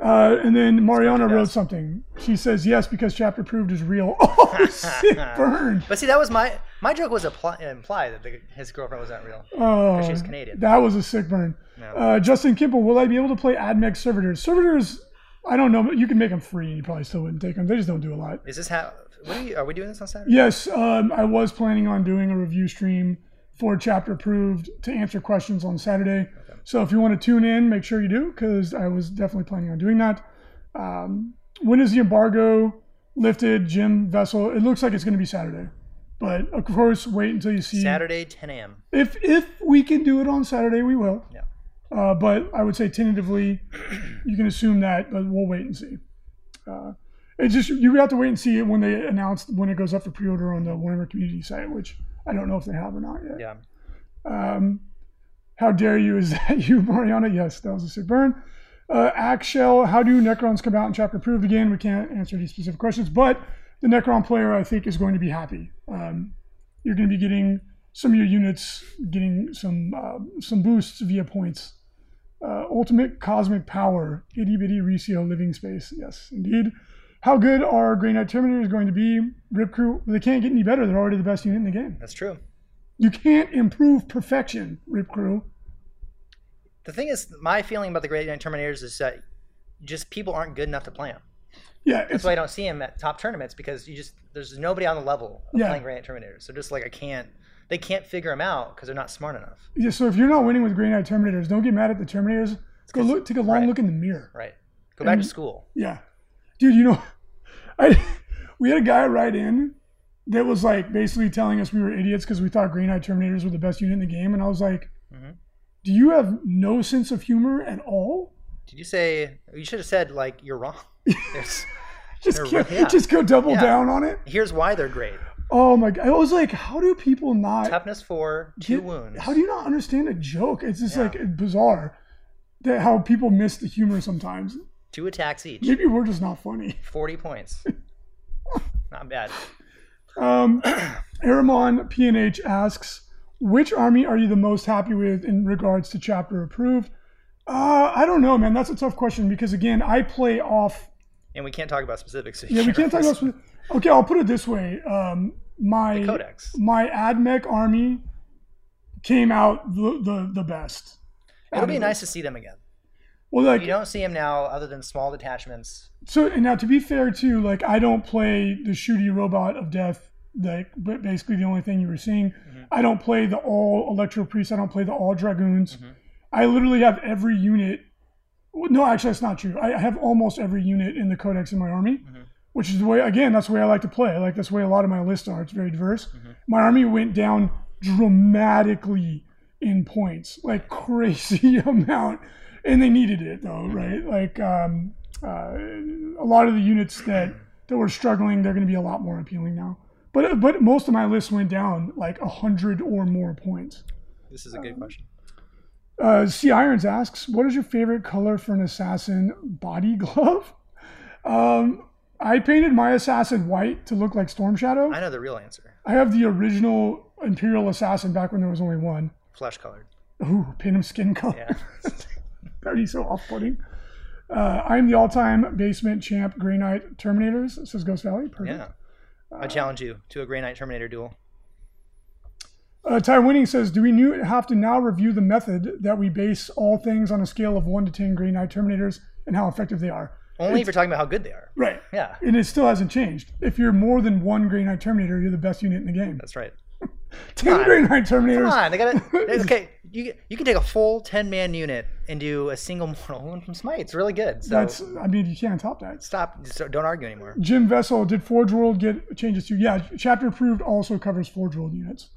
Uh, and then Mariana wrote something. She says yes because Chapter Approved is real. Oh, sick burn! But see, that was my my joke was implied that the, his girlfriend was not real. Oh, she's Canadian. That was a sick burn. No. Uh, Justin Kimple, will I be able to play AdMech servitors? Servitors, I don't know, but you can make them free. You probably still wouldn't take them. They just don't do a lot. Is this how? What are, you, are we doing this on Saturday? Yes, um, I was planning on doing a review stream for Chapter Approved to answer questions on Saturday. So if you want to tune in, make sure you do, because I was definitely planning on doing that. Um, when is the embargo lifted, Jim Vessel? It looks like it's going to be Saturday. But, of course, wait until you see... Saturday, ten a m If if we can do it on Saturday, we will. Yeah. Uh, but I would say tentatively, you can assume that, but we'll wait and see. Uh, it's just, you have to wait and see it when they announce when it goes up for pre-order on the Warhammer community site, which I don't know if they have or not yet. Yeah. Um, how dare you? Is that you, Mariana? Yes, that was a sick burn. Uh, Axel, how do Necrons come out in Chapter Approved again? We can't answer any specific questions, but... the Necron player, I think, is going to be happy. Um, you're going to be getting some of your units, getting some uh, some boosts via points. Uh, ultimate cosmic power, itty bitty resale living space. Yes, indeed. How good are Grey Knight Terminators going to be? Rip Crew, they can't get any better. They're already the best unit in the game. That's true. You can't improve perfection, Rip Crew. The thing is, my feeling about the Grey Knight Terminators is that just people aren't good enough to play them. Yeah, that's why I don't see him at top tournaments, because you just there's nobody on the level of yeah. playing Grey Knight Terminators. So just like I can't, they can't figure him out because they're not smart enough. Yeah, so if you're not winning with Grey Knight Terminators, don't get mad at the Terminators. Go look, take a long right. look in the mirror. Right. Go and, back to school. Yeah, dude. You know, I we had a guy write in that was like basically telling us we were idiots because we thought Grey Knight Terminators were the best unit in the game, and I was like, mm-hmm. do you have no sense of humor at all? Did you say you should have said like you're wrong? Just, go, yeah. just go double yeah. down on it. Here's why they're great. Oh my god! I was like, how do people not toughness four two get, wounds? How do you not understand a joke? It's just yeah. like bizarre that how people miss the humor sometimes. Two attacks each. Maybe we're just not funny. Forty points. Not bad. Um, Aramon P N H asks, which army are you the most happy with in regards to Chapter Approved? Uh, I don't know, man. That's a tough question because again, I play off. And we can't talk about specifics. So yeah, we can't talk about specifics. Okay, I'll put it this way. Um, my Codex. My AdMech army came out the, the, the best. It'll be nice to see them again. Well, like, you don't see them now other than small detachments. So, and now to be fair too, like I don't play the shooty robot of death, like but basically the only thing you were seeing. Mm-hmm. I don't play the all Electro Priests. I don't play the all Dragoons. Mm-hmm. I literally have every unit. No, actually, that's not true. I have almost every unit in the Codex in my army, mm-hmm. which is the way, again, that's the way I like to play. I like that's the way a lot of my lists are. It's very diverse. Mm-hmm. My army went down dramatically in points, like crazy amount. And they needed it, though, mm-hmm. right? Like um, uh, a lot of the units that, that were struggling, they're going to be a lot more appealing now. But, but most of my lists went down like one hundred or more points. This is a good um, question. Uh, C Irons asks, what is your favorite color for an assassin body glove? Um, I painted my assassin white to look like Storm Shadow. I know the real answer. I have the original Imperial Assassin back when there was only one. Flesh colored. Ooh, paint him skin color. Yeah. That'd be so off-putting. Uh, I'm the all-time basement champ Grey Knight Terminators, says Ghost Valley. Perfect. Yeah. I uh, challenge you to a Grey Knight Terminator duel. Uh, Ty Winning says, do we new have to now review the method that we base all things on a scale of one to ten Grey Knight Terminators and how effective they are? Only it's, if you're talking about how good they are. Right. Yeah. And it still hasn't changed. If you're more than one Grey Knight Terminator, you're the best unit in the game. That's right. ten Grey Knight Terminators. Come on. They gotta, okay. You, you can take a full ten-man unit and do a single mortal wound from Smite. It's really good. So that's, I mean, you can't top that. Stop. Just don't argue anymore. Jim Vessel, did Forge World get changes to? Yeah. Chapter Approved also covers Forge World units.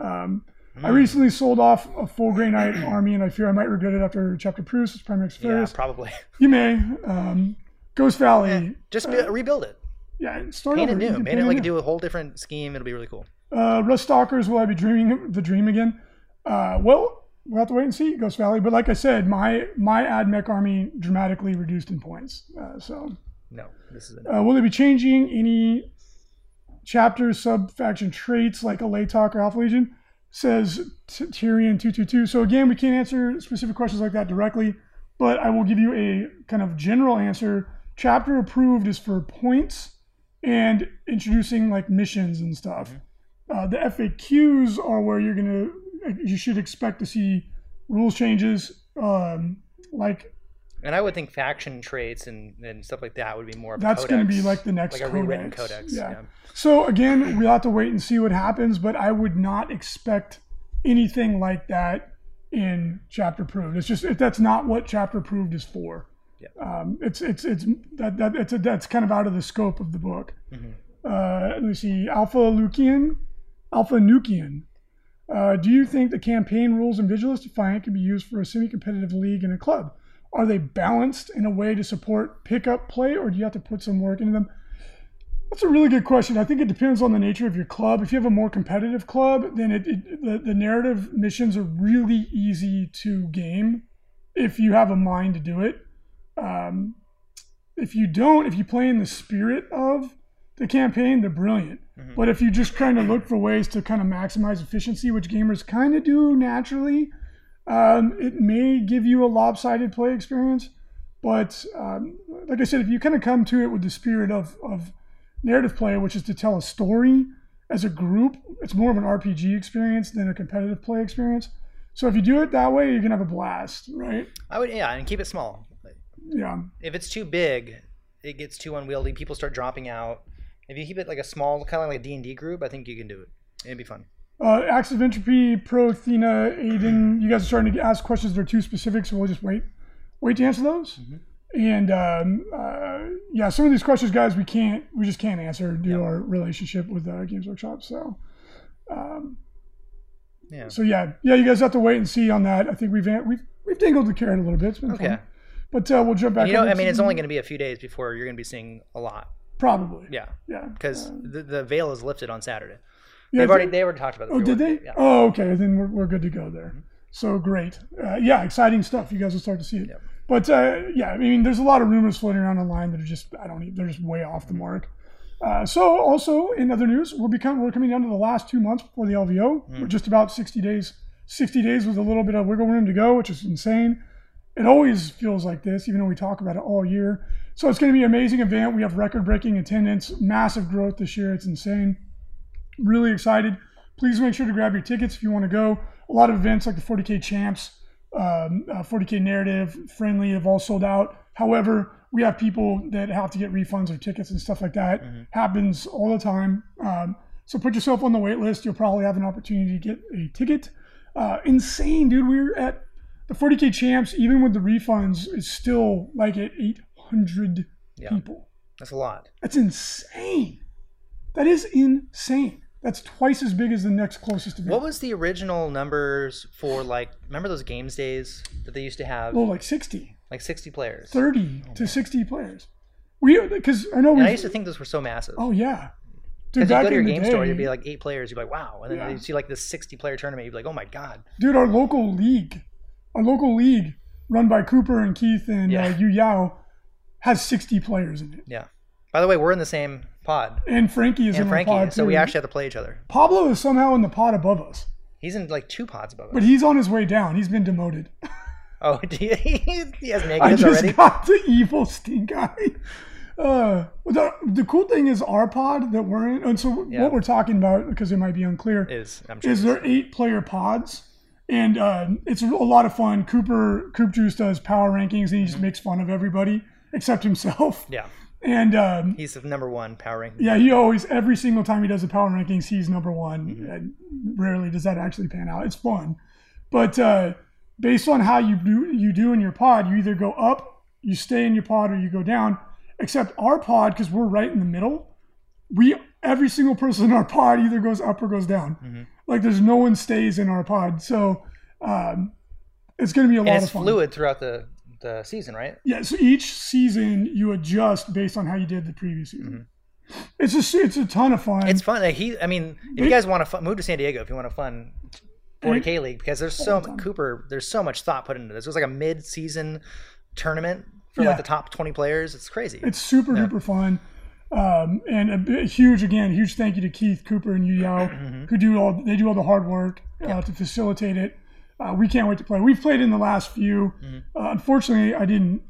Um, mm. I recently sold off a full Grey Knight army, and I fear I might regret it after Chapter Proofs. It's Primax Ferris. Yeah, probably. You may. Um, Ghost Valley. Yeah, just be, uh, rebuild it. Yeah, start paint over. It new. Paint it like you do a whole different scheme. It'll be really cool. Uh, Rust Stalkers, will I be dreaming the dream again? Uh, well, we'll have to wait and see, Ghost Valley. But like I said, my, my AdMech army dramatically reduced in points. Uh, so. No, this is uh, will they be changing any... chapters, sub-faction traits like a lay talk or Alpha Legion, says Tyrion two two two. So again, we can't answer specific questions like that directly, but I will give you a kind of general answer. Chapter Approved is for points and introducing like missions and stuff. Mm-hmm. Uh, the F A Qs are where you're gonna, you should expect to see rules changes, um, like. And I would think faction traits and, and stuff like that would be more of a That's going to be like the next like a rewritten codex. codex. Yeah. yeah. So again, we'll have to wait and see what happens, but I would not expect anything like that in Chapter Approved. It's just, that's not what Chapter Approved is for. Yeah. Um, it's it's it's that that it's a, that's kind of out of the scope of the book. Mm-hmm. Uh, let me see. Alpha Lucian, Alpha Nukian. Uh, do you think the campaign rules in Vigilus Defiant can be used for a semi-competitive league in a club? Are they balanced in a way to support pickup play, or do you have to put some work into them? That's a really good question. I think it depends on the nature of your club. If you have a more competitive club, then it, it, the, the narrative missions are really easy to game if you have a mind to do it. Um, if you don't, if you play in the spirit of the campaign, they're brilliant. Mm-hmm. But if you just kind of look for ways to kind of maximize efficiency, which gamers kind of do naturally, um, it may give you a lopsided play experience. But um, like I said, if you kind of come to it with the spirit of, of narrative play, which is to tell a story as a group, it's more of an R P G experience than a competitive play experience. So if you do it that way, you can have a blast, right? I would, yeah, and keep it small. Yeah. If it's too big, it gets too unwieldy. People start dropping out. If you keep it like a small, kind of like a D and D group, I think you can do it. It'd be fun. Uh, Acts of Entropy, Prothena, Aiden, you guys are starting to ask questions that are too specific, so we'll just wait. Wait to answer those. Mm-hmm. And um, uh, yeah, some of these questions, guys, we can't, we just can't answer due to our relationship with uh, Games Workshop. So, um, yeah. So yeah, yeah, you guys have to wait and see on that. I think we've we've we've dangled the carrot a little bit. It's been okay. Fun. But uh, we'll jump back. You know, I mean, it's only going to be a few days before you're going to be seeing a lot. Probably. Yeah. Yeah. Because um, the, the veil is lifted on Saturday. Yeah, They've they, already they already talked about. This. Oh, did they? Yeah. Oh, okay. Then we're we're good to go there. Mm-hmm. So great. Uh, yeah, exciting stuff. You guys will start to see it. Yep. But uh, yeah, I mean, there's a lot of rumors floating around online that are just I don't they're just way off the mark. Uh, so also in other news, we'll be coming, we're coming down to the last two months before the L V O. Mm. We're just about sixty days. sixty days with a little bit of wiggle room to go, which is insane. It always feels like this, even though we talk about it all year. So it's going to be an amazing event. We have record-breaking attendance, massive growth this year. It's insane. Really excited. Please make sure to grab your tickets if you want to go. A lot of events like the forty K Champs, um, uh, forty K Narrative, Friendly have all sold out. However, we have people that have to get refunds of tickets and stuff like that. Mm-hmm. Happens all the time. Um, so put yourself on the wait list. You'll probably have an opportunity to get a ticket. Uh, insane, dude. We were at the forty K Champs, even with the refunds, is still like at eight hundred yeah. people. That's a lot. That's insane. That is insane. That's twice as big as the next closest event. What was the original numbers for, like, remember those games days that they used to have? Well, like sixty. Like sixty players. thirty oh, to man. sixty players. We, because I know we. I used to think those were so massive. Oh, yeah. Because you go to your game day, store, you'd be like eight players. You'd be like, wow. And then yeah. you see like this sixty-player tournament. You'd be like, oh, my God. Dude, our local league, our local league run by Cooper and Keith and yeah. uh, Yu Yao has sixty players in it. Yeah. By the way, we're in the same pod. And Frankie is and in Frankie, the pod, too. So we actually have to play each other. Pablo is somehow in the pod above us. He's in like two pods above us. But he's on his way down. He's been demoted. Oh, he has negatives already? I just already? got the evil stink eye. Uh, the, the cool thing is our pod that we're in, and so yeah. what we're talking about, because it might be unclear, is, I'm sure is there eight-player pods, and uh, it's a lot of fun. Cooper, Coop Juice does power rankings, and he mm-hmm. just makes fun of everybody except himself. Yeah. And um, he's the number one power ranking. Yeah, he always, every single time he does the power rankings, he's number one. Mm-hmm. And rarely does that actually pan out. It's fun. But uh, based on how you do, you do in your pod, you either go up, you stay in your pod, or you go down. Except our pod, because we're right in the middle, we every single person in our pod either goes up or goes down. Mm-hmm. Like there's no one stays in our pod, so um, it's going to be a and lot of fun. It's fluid throughout the, the season, right? Yeah. So each season you adjust based on how you did the previous season. Mm-hmm. It's just it's a ton of fun. It's fun. Like he, I mean, if it, you guys want to fun, move to San Diego, if you want a fun forty K league, because there's so the Cooper, there's so much thought put into this. It was like a mid-season tournament. For yeah. like the top twenty players. It's crazy. It's super, yeah. super fun. Um, and a, a huge, again, huge thank you to Keith, Cooper, and Yu Yao, who do all, they do all the hard work uh, yeah. to facilitate it. Uh, we can't wait to play. We've played in the last few. Mm-hmm. Uh, unfortunately, I didn't.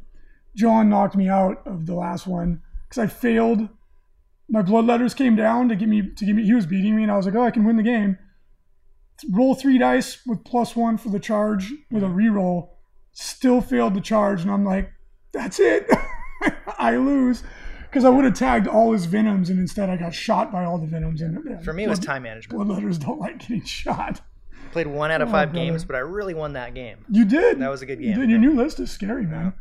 John knocked me out of the last one because I failed. My blood letters came down to get me, to give me, he was beating me, and I was like, oh, I can win the game. Roll three dice with plus one for the charge with mm-hmm. a reroll. Still failed the charge, and I'm like, that's it. I lose because I would have tagged all his venoms, and instead I got shot by all the venoms. And yeah. for me, it was time management. Blood letters don't like getting shot. Played one out of oh, five brother. games, but I really won that game. You did. That was a good game. You your new list is scary, man.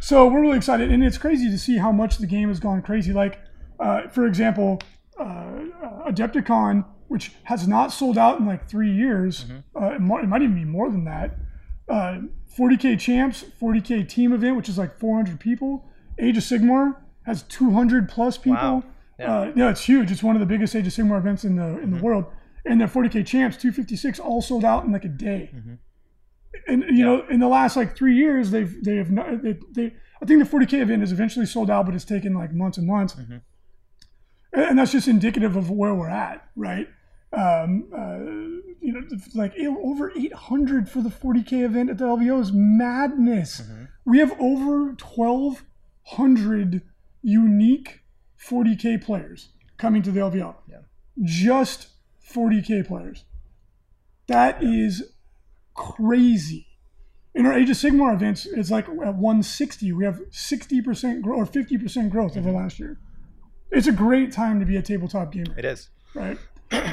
So we're really excited, and it's crazy to see how much the game has gone crazy. Like, uh, for example, uh, Adepticon, which has not sold out in like three years. Mm-hmm. uh, it, might, it might even be more than that. Uh, forty K Champs, forty K Team Event, which is like four hundred people. Age of Sigmar has two hundred plus people. Wow. Yeah. Uh, yeah, it's huge. It's one of the biggest Age of Sigmar events in the in mm-hmm. the world. And their forty K Champs, two fifty-six, all sold out in like a day. Mm-hmm. And you yeah. know, in the last like three years, they've they have not. They, they I think the forty K event is eventually sold out, but it's taken like months and months. Mm-hmm. And that's just indicative of where we're at, right? Um, uh, you know, like over eight hundred for the forty K event at the L V O is madness. Mm-hmm. We have over twelve hundred unique forty K players coming to the L V O. Yeah. Just forty K players. That yeah. is crazy. In our Age of Sigmar events, it's like at one sixty. We have sixty percent growth or fifty percent growth mm-hmm. over last year. It's a great time to be a tabletop gamer. It is. Right.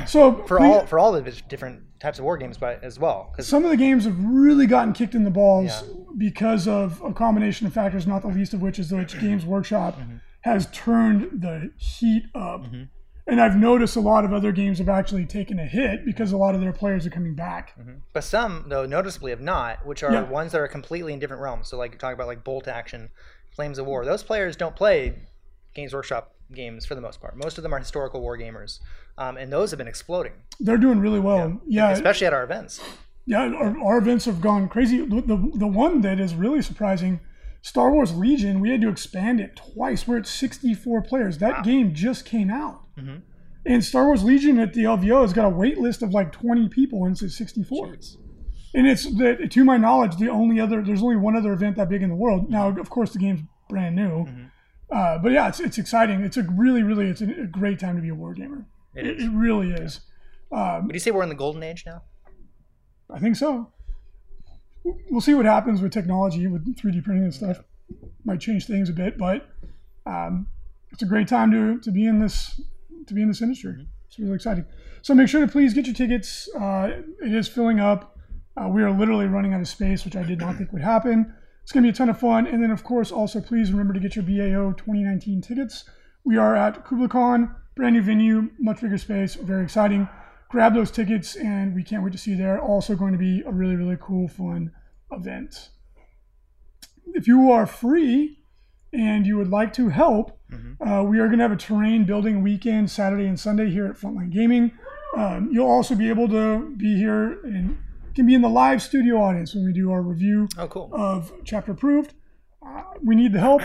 So for please, all for all the different types of war games, but as well, because some of the games have really gotten kicked in the balls yeah. because of a combination of factors, not the least of which is that Games Workshop mm-hmm. has turned the heat up. Mm-hmm. And I've noticed a lot of other games have actually taken a hit because a lot of their players are coming back. Mm-hmm. But some, though, noticeably have not, which are yeah. ones that are completely in different realms. So like you're talking about like Bolt Action, Flames of War. Those players don't play Games Workshop games for the most part. Most of them are historical war gamers, um, and those have been exploding. They're doing really well, yeah. yeah. Especially at our events. Yeah, our, our events have gone crazy. The, the the one that is really surprising, Star Wars Legion, we had to expand it twice. We're at sixty-four players. That wow. game just came out. Mm-hmm. And Star Wars Legion at the L V O has got a wait list of like twenty people, and it's at sixty-four. Jeez. And it's, the, to my knowledge, the only other, there's only one other event that big in the world. Now, of course, the game's brand new. Mm-hmm. Uh, but yeah, it's it's exciting. It's a really, really, it's a great time to be a war gamer. It, it, it really is. Yeah. Um, Would you say we're in the golden age now? I think so. We'll see what happens with technology, with three D printing and stuff. Yeah. Might change things a bit, but um, it's a great time to to be in this to be in this industry. Mm-hmm. It's really exciting. So make sure to please get your tickets. Uh, it is filling up. Uh, we are literally running out of space, which I did not think would happen. It's going to be a ton of fun. And then, of course, also please remember to get your B A O twenty nineteen tickets. We are at KublaCon, brand new venue, much bigger space, very exciting. Grab those tickets, and we can't wait to see you there. Also going to be a really, really cool, fun event. If you are free and you would like to help, mm-hmm. uh, we are going to have a terrain building weekend Saturday and Sunday here at Frontline Gaming. Um, you'll also be able to be here and can be in the live studio audience when we do our review oh, cool. of Chapter Approved. Uh, we need the help.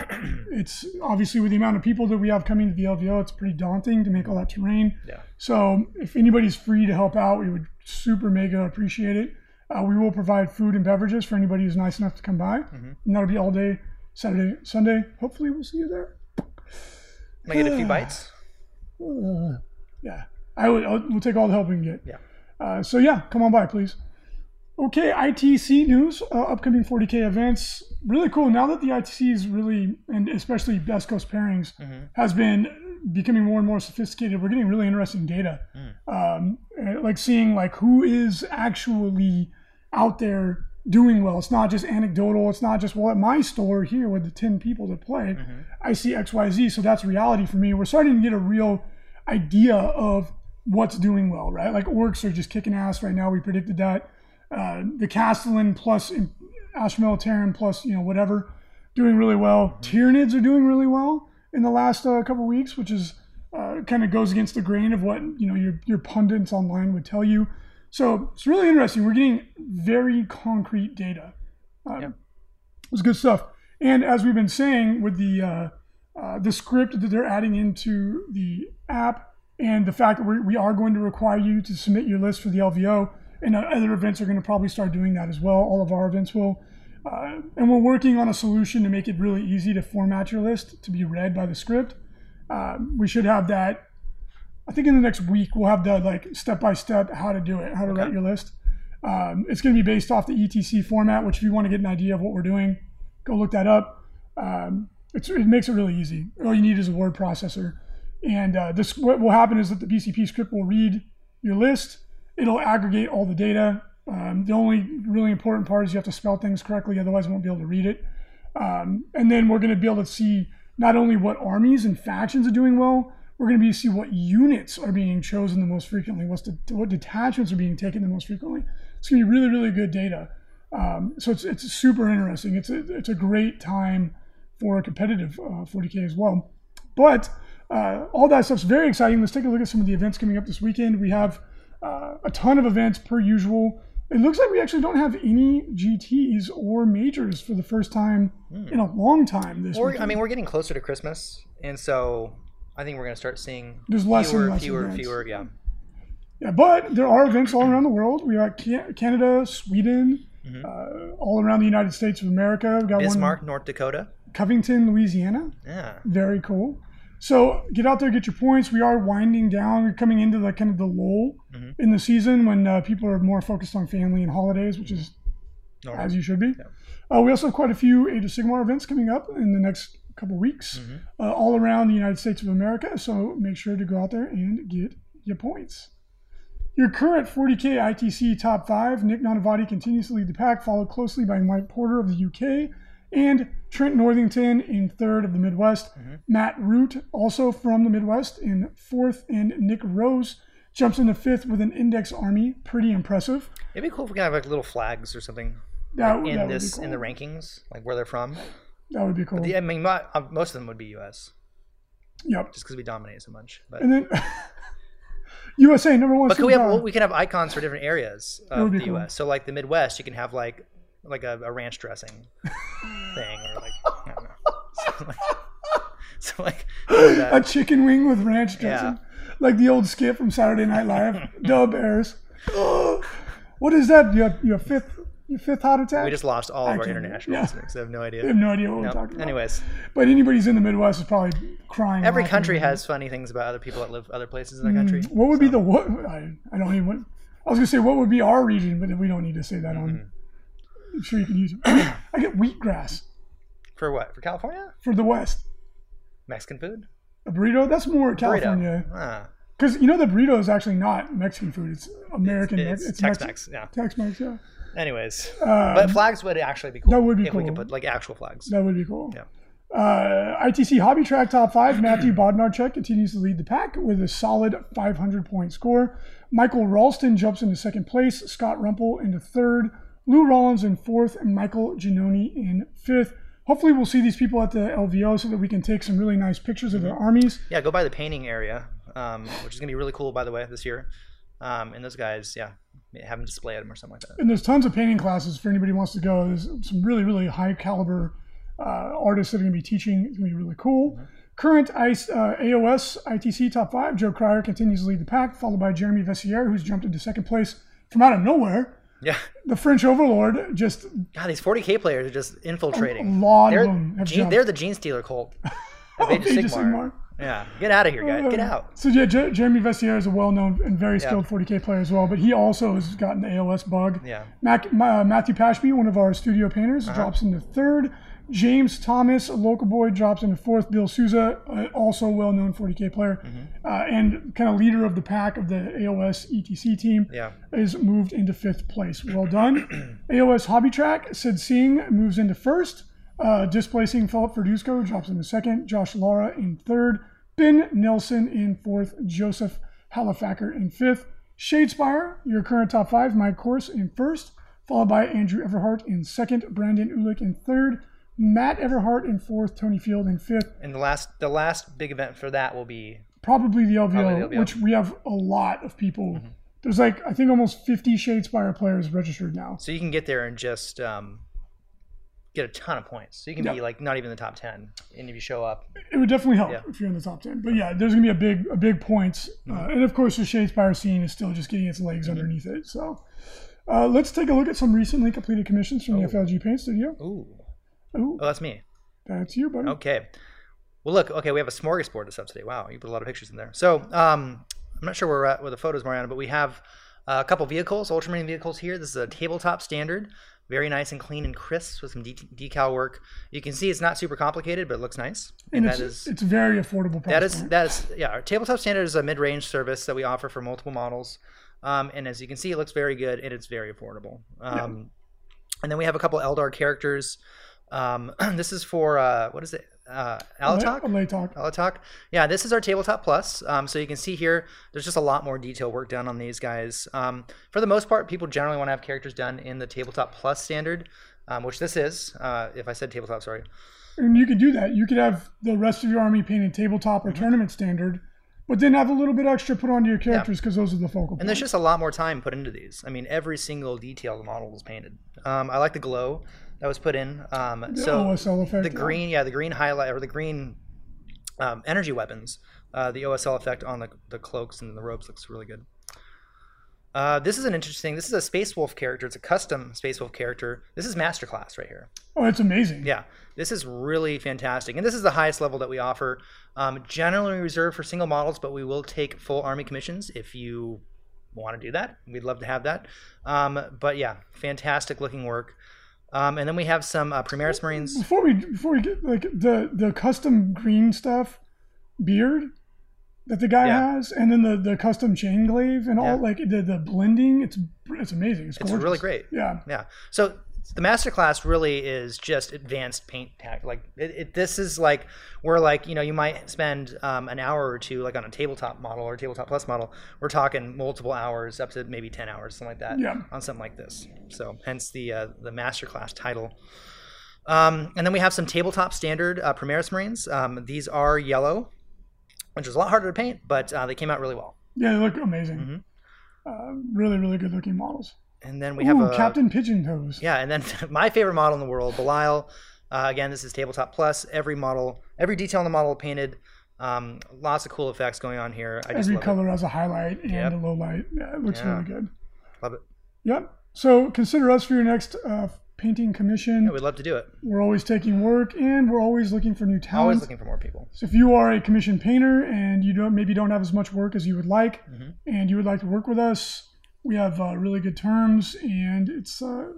It's obviously, with the amount of people that we have coming to the L V O, it's pretty daunting to make all that terrain. Yeah. So if anybody's free to help out, we would super mega appreciate it. Uh, we will provide food and beverages for anybody who's nice enough to come by. Mm-hmm. And that'll be all day, Saturday, Sunday. Hopefully we'll see you there. Can I get a few bites? Uh, yeah. I would, I'll, we'll take all the help we can get. Yeah. Uh, so yeah, come on by, please. Okay, I T C news, uh, upcoming forty K events. Really cool. Now that the I T C is really, and especially Best Coast Pairings, mm-hmm. has been becoming more and more sophisticated, we're getting really interesting data. Mm. Um, like seeing like who is actually out there doing well. It's not just anecdotal. It's not just, well, at my store here with the ten people that play, mm-hmm. I see X Y Z, so that's reality for me. We're starting to get a real idea of what's doing well, right? Like orcs are just kicking ass right now. We predicted that. Uh, the Castellan plus Astra Militarum plus, you know, whatever, doing really well. Mm-hmm. Tyranids are doing really well in the last uh, couple weeks, which is uh, kind of goes against the grain of what, you know, your, your pundits online would tell you. So it's really interesting. We're getting very concrete data. Um, yeah. It's good stuff. And as we've been saying with the, uh, uh, the script that they're adding into the app and the fact that we're, we are going to require you to submit your list for the L V O, and other events are going to probably start doing that as well. All of our events will. Uh, and we're working on a solution to make it really easy to format your list to be read by the script. Uh, we should have that. I think in the next week, we'll have the like step-by-step how to do it, how to okay. write your list. Um, it's going to be based off the E T C format, which if you want to get an idea of what we're doing, go look that up. Um, it's, it makes it really easy. All you need is a word processor. And uh, this what will happen is that the B C P script will read your list. It'll aggregate all the data. Um, the only really important part is you have to spell things correctly, otherwise I won't be able to read it. Um, and then we're going to be able to see not only what armies and factions are doing well, we're going to be able to see what units are being chosen the most frequently, what's the, what detachments are being taken the most frequently. It's going to be really, really good data. Um, so it's, it's super interesting. It's a, it's a great time for competitive uh, forty K as well. But uh, all that stuff's very exciting. Let's take a look at some of the events coming up this weekend. We have uh, a ton of events per usual. It looks like we actually don't have any G Ts or majors for the first time mm. in a long time this weekend. I mean, we're getting closer to Christmas, and so I think we're going to start seeing There's less fewer, and less fewer, events. fewer, yeah. Yeah, but there are events all around the world. We got Canada, Sweden, mm-hmm. uh, all around the United States of America. We got Bismarck, one North Dakota. Covington, Louisiana. Yeah. Very cool. So get out there, get your points. We are winding down. We're coming into the kind of the lull mm-hmm. in the season when uh, people are more focused on family and holidays, which is Normal. as you should be. Yeah. Uh, we also have quite a few Age of Sigmar events coming up in the next couple weeks mm-hmm. uh, all around the United States of America. So make sure to go out there and get your points. Your current forty K I T C top five, Nick Nonavati continues to lead the pack, followed closely by Mike Porter of the U K and Trent Northington in third of the Midwest. Mm-hmm. Matt Root, also from the Midwest, in fourth. And Nick Rose jumps into fifth with an index army. Pretty impressive. It'd be cool if we could have like little flags or something that, like, in that this cool. in the rankings, like where they're from. That would be cool. But the, I mean, not, uh, most of them would be U S. Yep. Just because we dominate so much. But. And then... U S A number one. But can we have well, we can have icons for different areas of the cool. U S. So like the Midwest, you can have like like a, a ranch dressing thing, or like I don't know. So like, so like a chicken wing with ranch dressing, yeah. like the old skit from Saturday Night Live, Dub Airs. What is that? Your your fifth your fifth heart attack? We just lost all I of our international yeah. listeners. I have no idea. I have no idea what nope. we're talking about. Anyways, but anybody who's in the Midwest is probably. Crying Every country everything. has funny things about other people that live other places in their country. What would so. be the what? I, I don't even. What, I was gonna say what would be our region, but we don't need to say that mm-hmm. on. I'm sure you can use it. I get wheatgrass. For what? For California? For the West. Mexican food. A burrito. That's more California. Because ah. you know the burrito is actually not Mexican food. It's American. It's, it's, it's Tex-Mex. Yeah. Tex-Mex. Yeah. Anyways, um, but flags would actually be cool. That would be if cool. we could put like actual flags. That would be cool. Yeah. Uh, I T C Hobby Track Top five, Matthew Bodnarchuk continues to lead the pack with a solid five hundred point score. Michael Ralston jumps into second place, Scott Rumpel into third, Lou Rollins in fourth, and Michael Giannoni in fifth. Hopefully we'll see these people at the L V O so that we can take some really nice pictures of their armies. Yeah, go by the painting area, um, which is going to be really cool, by the way, this year. Um, and those guys, yeah, have them display at them or something like that. And there's tons of painting classes for anybody who wants to go. There's some really, really high caliber Uh, artists that are going to be teaching. It's going to be really cool. Mm-hmm. Current ice, uh, A O S I T C top five, Joe Cryer continues to lead the pack, followed by Jeremy Vessier, who's jumped into second place from out of nowhere. Yeah. The French Overlord just... God, these forty K players are just infiltrating. A lot they're, of them have Gene, They're the Gene Stealer cult. Of Age of Sigmar. Sigmar. Yeah. Get out of here, guys. Uh, Get out. So, yeah, J Jeremy Vessier is a well-known and very skilled yeah. forty K player as well, but he also has gotten the A O S bug. Yeah. Mac, Ma, Matthew Pashby, one of our studio painters, uh-huh. drops into third. James Thomas, a local boy, drops into fourth. Bill Souza, uh, also well-known forty K player mm-hmm. uh, and kind of leader of the pack of the A O S E T C team, yeah. is moved into fifth place. Well done. A O S Hobby Track, Sid Singh moves into first, uh, displacing Philip Verduzco, drops into second. Josh Lara in third. Ben Nelson in fourth. Joseph Halifacker in fifth. Shadespire, your current top five, Mike Kors in first, followed by Andrew Everhart in second. Brandon Ulick in third. Matt Everhart in fourth, Tony Field in fifth. And the last the last big event for that will be... Probably the L V O, probably the L V O. Which we have a lot of people. Mm-hmm. There's like, I think almost fifty Shadespire players registered now. So you can get there and just um, get a ton of points. So you can yep. be like not even in the top ten. And if you show up... It would definitely help yeah. if you're in the top ten. But yeah, there's going to be a big a big points. Mm-hmm. uh, and of course, the Shadespire scene is still just getting its legs mm-hmm. underneath it. So uh, let's take a look at some recently completed commissions from oh. the F L G Paint Studio. Ooh. Ooh. Oh, that's me. That's you, buddy. Okay. Well, look. Okay, we have a smorgasbord to sub today. Wow, you put a lot of pictures in there. So um, I'm not sure where we're at with the photos, Mariana, but we have a couple vehicles, Ultramarine vehicles here. This is a tabletop standard. Very nice and clean and crisp with some de decal work. You can see it's not super complicated, but it looks nice. And, and it's, that is, it's very affordable. That is, that is, yeah, our tabletop standard is a mid-range service that we offer for multiple models. Um, and as you can see, it looks very good, and it's very affordable. Um, yeah. And then we have a couple Eldar characters. Um, this is for, uh, what is it? Uh, Alatok? Alatok. Yeah, this is our Tabletop Plus. Um, so you can see here, there's just a lot more detail work done on these guys. Um, for the most part, people generally want to have characters done in the Tabletop Plus standard, um, which this is. Uh, if I said Tabletop, sorry. And you could do that. You could have the rest of your army painted Tabletop or mm-hmm. Tournament standard, but then have a little bit extra put onto your characters because yeah. those are the focal points. And there's just a lot more time put into these. I mean, every single detail the model was painted. Um, I like the glow that was put in. Um, the so O S L effect. The green, yeah, the green highlight or the green um, energy weapons. Uh, the O S L effect on the, the cloaks and the robes looks really good. Uh, this is an interesting, this is a Space Wolf character. It's a custom Space Wolf character. This is Masterclass right here. Oh, it's amazing. Yeah, this is really fantastic. And this is the highest level that we offer. Um, generally reserved for single models, but we will take full army commissions if you want to do that. We'd love to have that. Um, but yeah, fantastic looking work. Um, and then we have some uh, Primaris Marines. Before we, before we get, like, the, the custom green stuff, beard, that the guy yeah. has, and then the the custom chain glaive and yeah. all like the the blending, it's it's amazing. It's gorgeous. It's really great. Yeah, yeah. So the Masterclass really is just advanced paint tech. Like it, it, this is like we're like you know you might spend um, an hour or two like on a tabletop model or a tabletop plus model. We're talking multiple hours, up to maybe ten hours, something like that. Yeah. On something like this. So hence the uh, the Masterclass title. Um, and then we have some tabletop standard uh, Primaris Marines. Um, these are yellow, which was a lot harder to paint, but uh, they came out really well. Yeah, they look amazing. Mm-hmm. uh, really, really good looking models. And then we Ooh, have a, Captain Pigeon Toes. Yeah, and then my favorite model in the world, Belial. Uh, again, this is Tabletop Plus. Every model, every detail on the model painted. Um, lots of cool effects going on here. I just every color it. has a highlight and yep. a low light. Yeah, it looks yeah. really good. Love it. Yep. So consider us for your next uh, painting commission. Yeah, we'd love to do it. We're always taking work, and we're always looking for new talent. Always looking for more people. So if you are a commission painter and you don't maybe don't have as much work as you would like, mm-hmm. and you would like to work with us, we have uh, really good terms, and it's uh,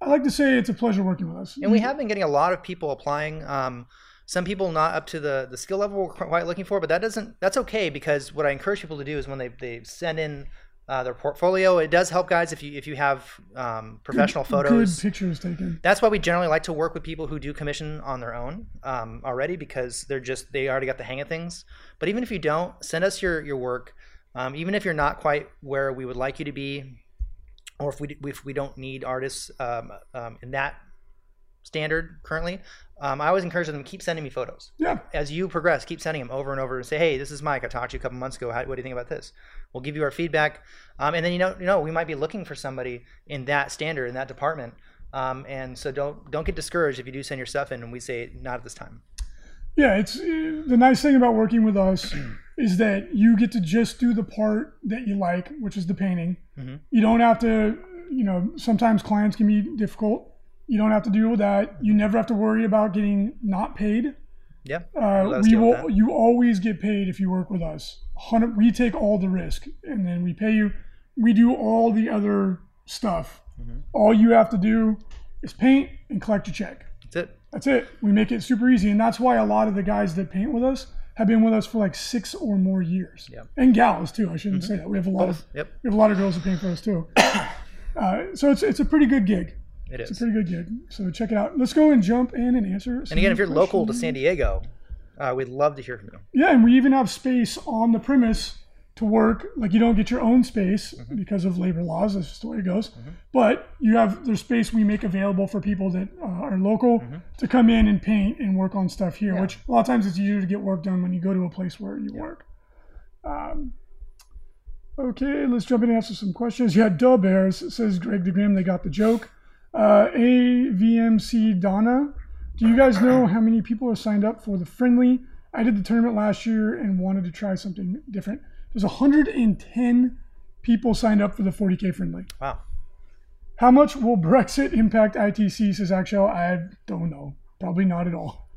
I like to say it's a pleasure working with us. And we have been getting a lot of people applying. Um, some people not up to the the skill level we're quite looking for, but that doesn't that's okay, because what I encourage people to do is when they they send in Uh, their portfolio, it does help, guys, if you if you have um, professional good, photos. Good pictures taken. That's why we generally like to work with people who do commission on their own um, already, because they're just they already got the hang of things. But even if you don't, send us your your work. Um, even if you're not quite where we would like you to be, or if we if we don't need artists um, um, in that standard currently, um, I always encourage them to keep sending me photos. Yeah. As you progress, keep sending them over and over and say, hey, this is Mike. I talked to you a couple months ago. How, what do you think about this? We'll give you our feedback. Um, and then, you know, you know, we might be looking for somebody in that standard, in that department. Um, and so don't don't get discouraged if you do send your stuff in and we say, not at this time. Yeah, it's the nice thing about working with us is that you get to just do the part that you like, which is the painting. Mm-hmm. You don't have to, you know, sometimes clients can be difficult. You don't have to deal with that. You never have to worry about getting not paid. Yeah. Uh, we will. You always get paid if you work with us. We take all the risk, and then we pay you. We do all the other stuff. Mm-hmm. All you have to do is paint and collect your check. That's it. That's it. We make it super easy, and that's why a lot of the guys that paint with us have been with us for like six or more years. Yep. And gals too. I shouldn't mm-hmm. say that. We have a lot Both. of. Yep. We have a lot of girls that paint for us too. uh, so it's it's a pretty good gig. It is. It's a pretty good gig. So check it out. Let's go and jump in and answer. And again, if you're questions. local to San Diego, uh, we'd love to hear from you. Yeah, and we even have space on the premise to work. Like you don't get your own space mm-hmm. because of labor laws. That's just the way it goes. Mm-hmm. But you have there's space we make available for people that uh, are local mm-hmm. to come in and paint and work on stuff here, yeah. which a lot of times it's easier to get work done when you go to a place where you yeah. work. Um, okay, let's jump in and answer some questions. Yeah, Dub Bears says Greg the Grim, they got the joke. Uh, A V M C Donna, do you guys know how many people are signed up for the friendly? I did the tournament last year and wanted to try something different. There's one hundred ten people signed up for the forty K friendly. Wow. How much will Brexit impact I T C, says Axel? I don't know. Probably not at all.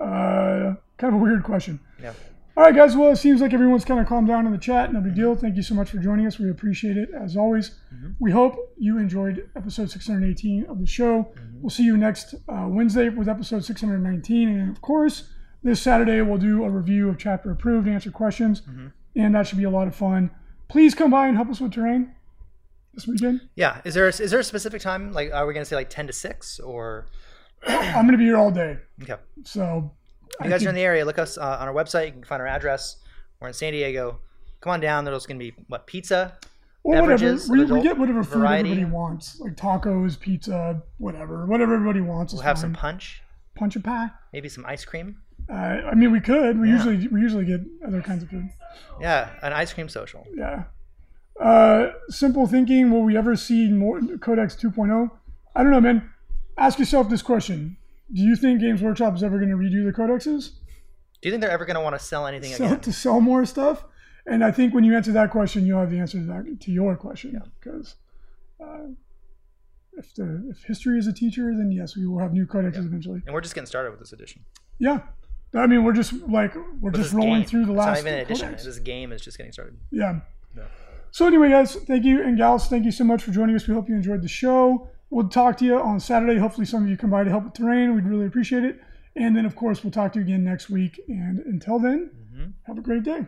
Uh, kind of a weird question. Yeah. All right, guys. Well, it seems like everyone's kind of calmed down in the chat. No big deal. Thank you so much for joining us. We appreciate it, as always. Mm-hmm. We hope you enjoyed episode six hundred eighteen of the show. Mm-hmm. We'll see you next uh, Wednesday with episode six hundred nineteen. And, of course, this Saturday we'll do a review of Chapter Approved, answer questions, mm-hmm. and that should be a lot of fun. Please come by and help us with terrain. this weekend. Yeah. Is there a, is there a specific time? Like, are we going to say like ten to six or? I'm going to be here all day. Okay. So. If you guys are in the area, look us uh, on our website. You can find our address. We're in San Diego. Come on down. There's going to be, what, pizza? Well, whatever. We, we get whatever food variety. Everybody wants. Like tacos, pizza, whatever. Whatever everybody wants is We'll have fine. Some punch. Punch and pie. Maybe some ice cream. Uh, I mean, we could. We yeah. usually we usually get other kinds of food. Yeah, an ice cream social. Yeah. Uh, simple thinking. Will we ever see more Codex two point oh? I don't know, man. Ask yourself this question. Do you think Games Workshop is ever going to redo the codexes? Do you think they're ever going to want to sell anything sell, again? To sell more stuff? And I think when you answer that question, you'll have the answer to, that, to your question. Yeah. Because uh, if the if history is a teacher, then yes, we will have new codexes yeah. eventually. And we're just getting started with this edition. Yeah. I mean, we're just like, we're but just rolling game. Through the it's last. It's not even an edition. Codex. This game is just getting started. Yeah. yeah. So anyway, guys, thank you. And gals, thank you so much for joining us. We hope you enjoyed the show. We'll talk to you on Saturday. Hopefully some of you come by to help with terrain. We'd really appreciate it. And then, of course, we'll talk to you again next week. And until then, mm-hmm. have a great day.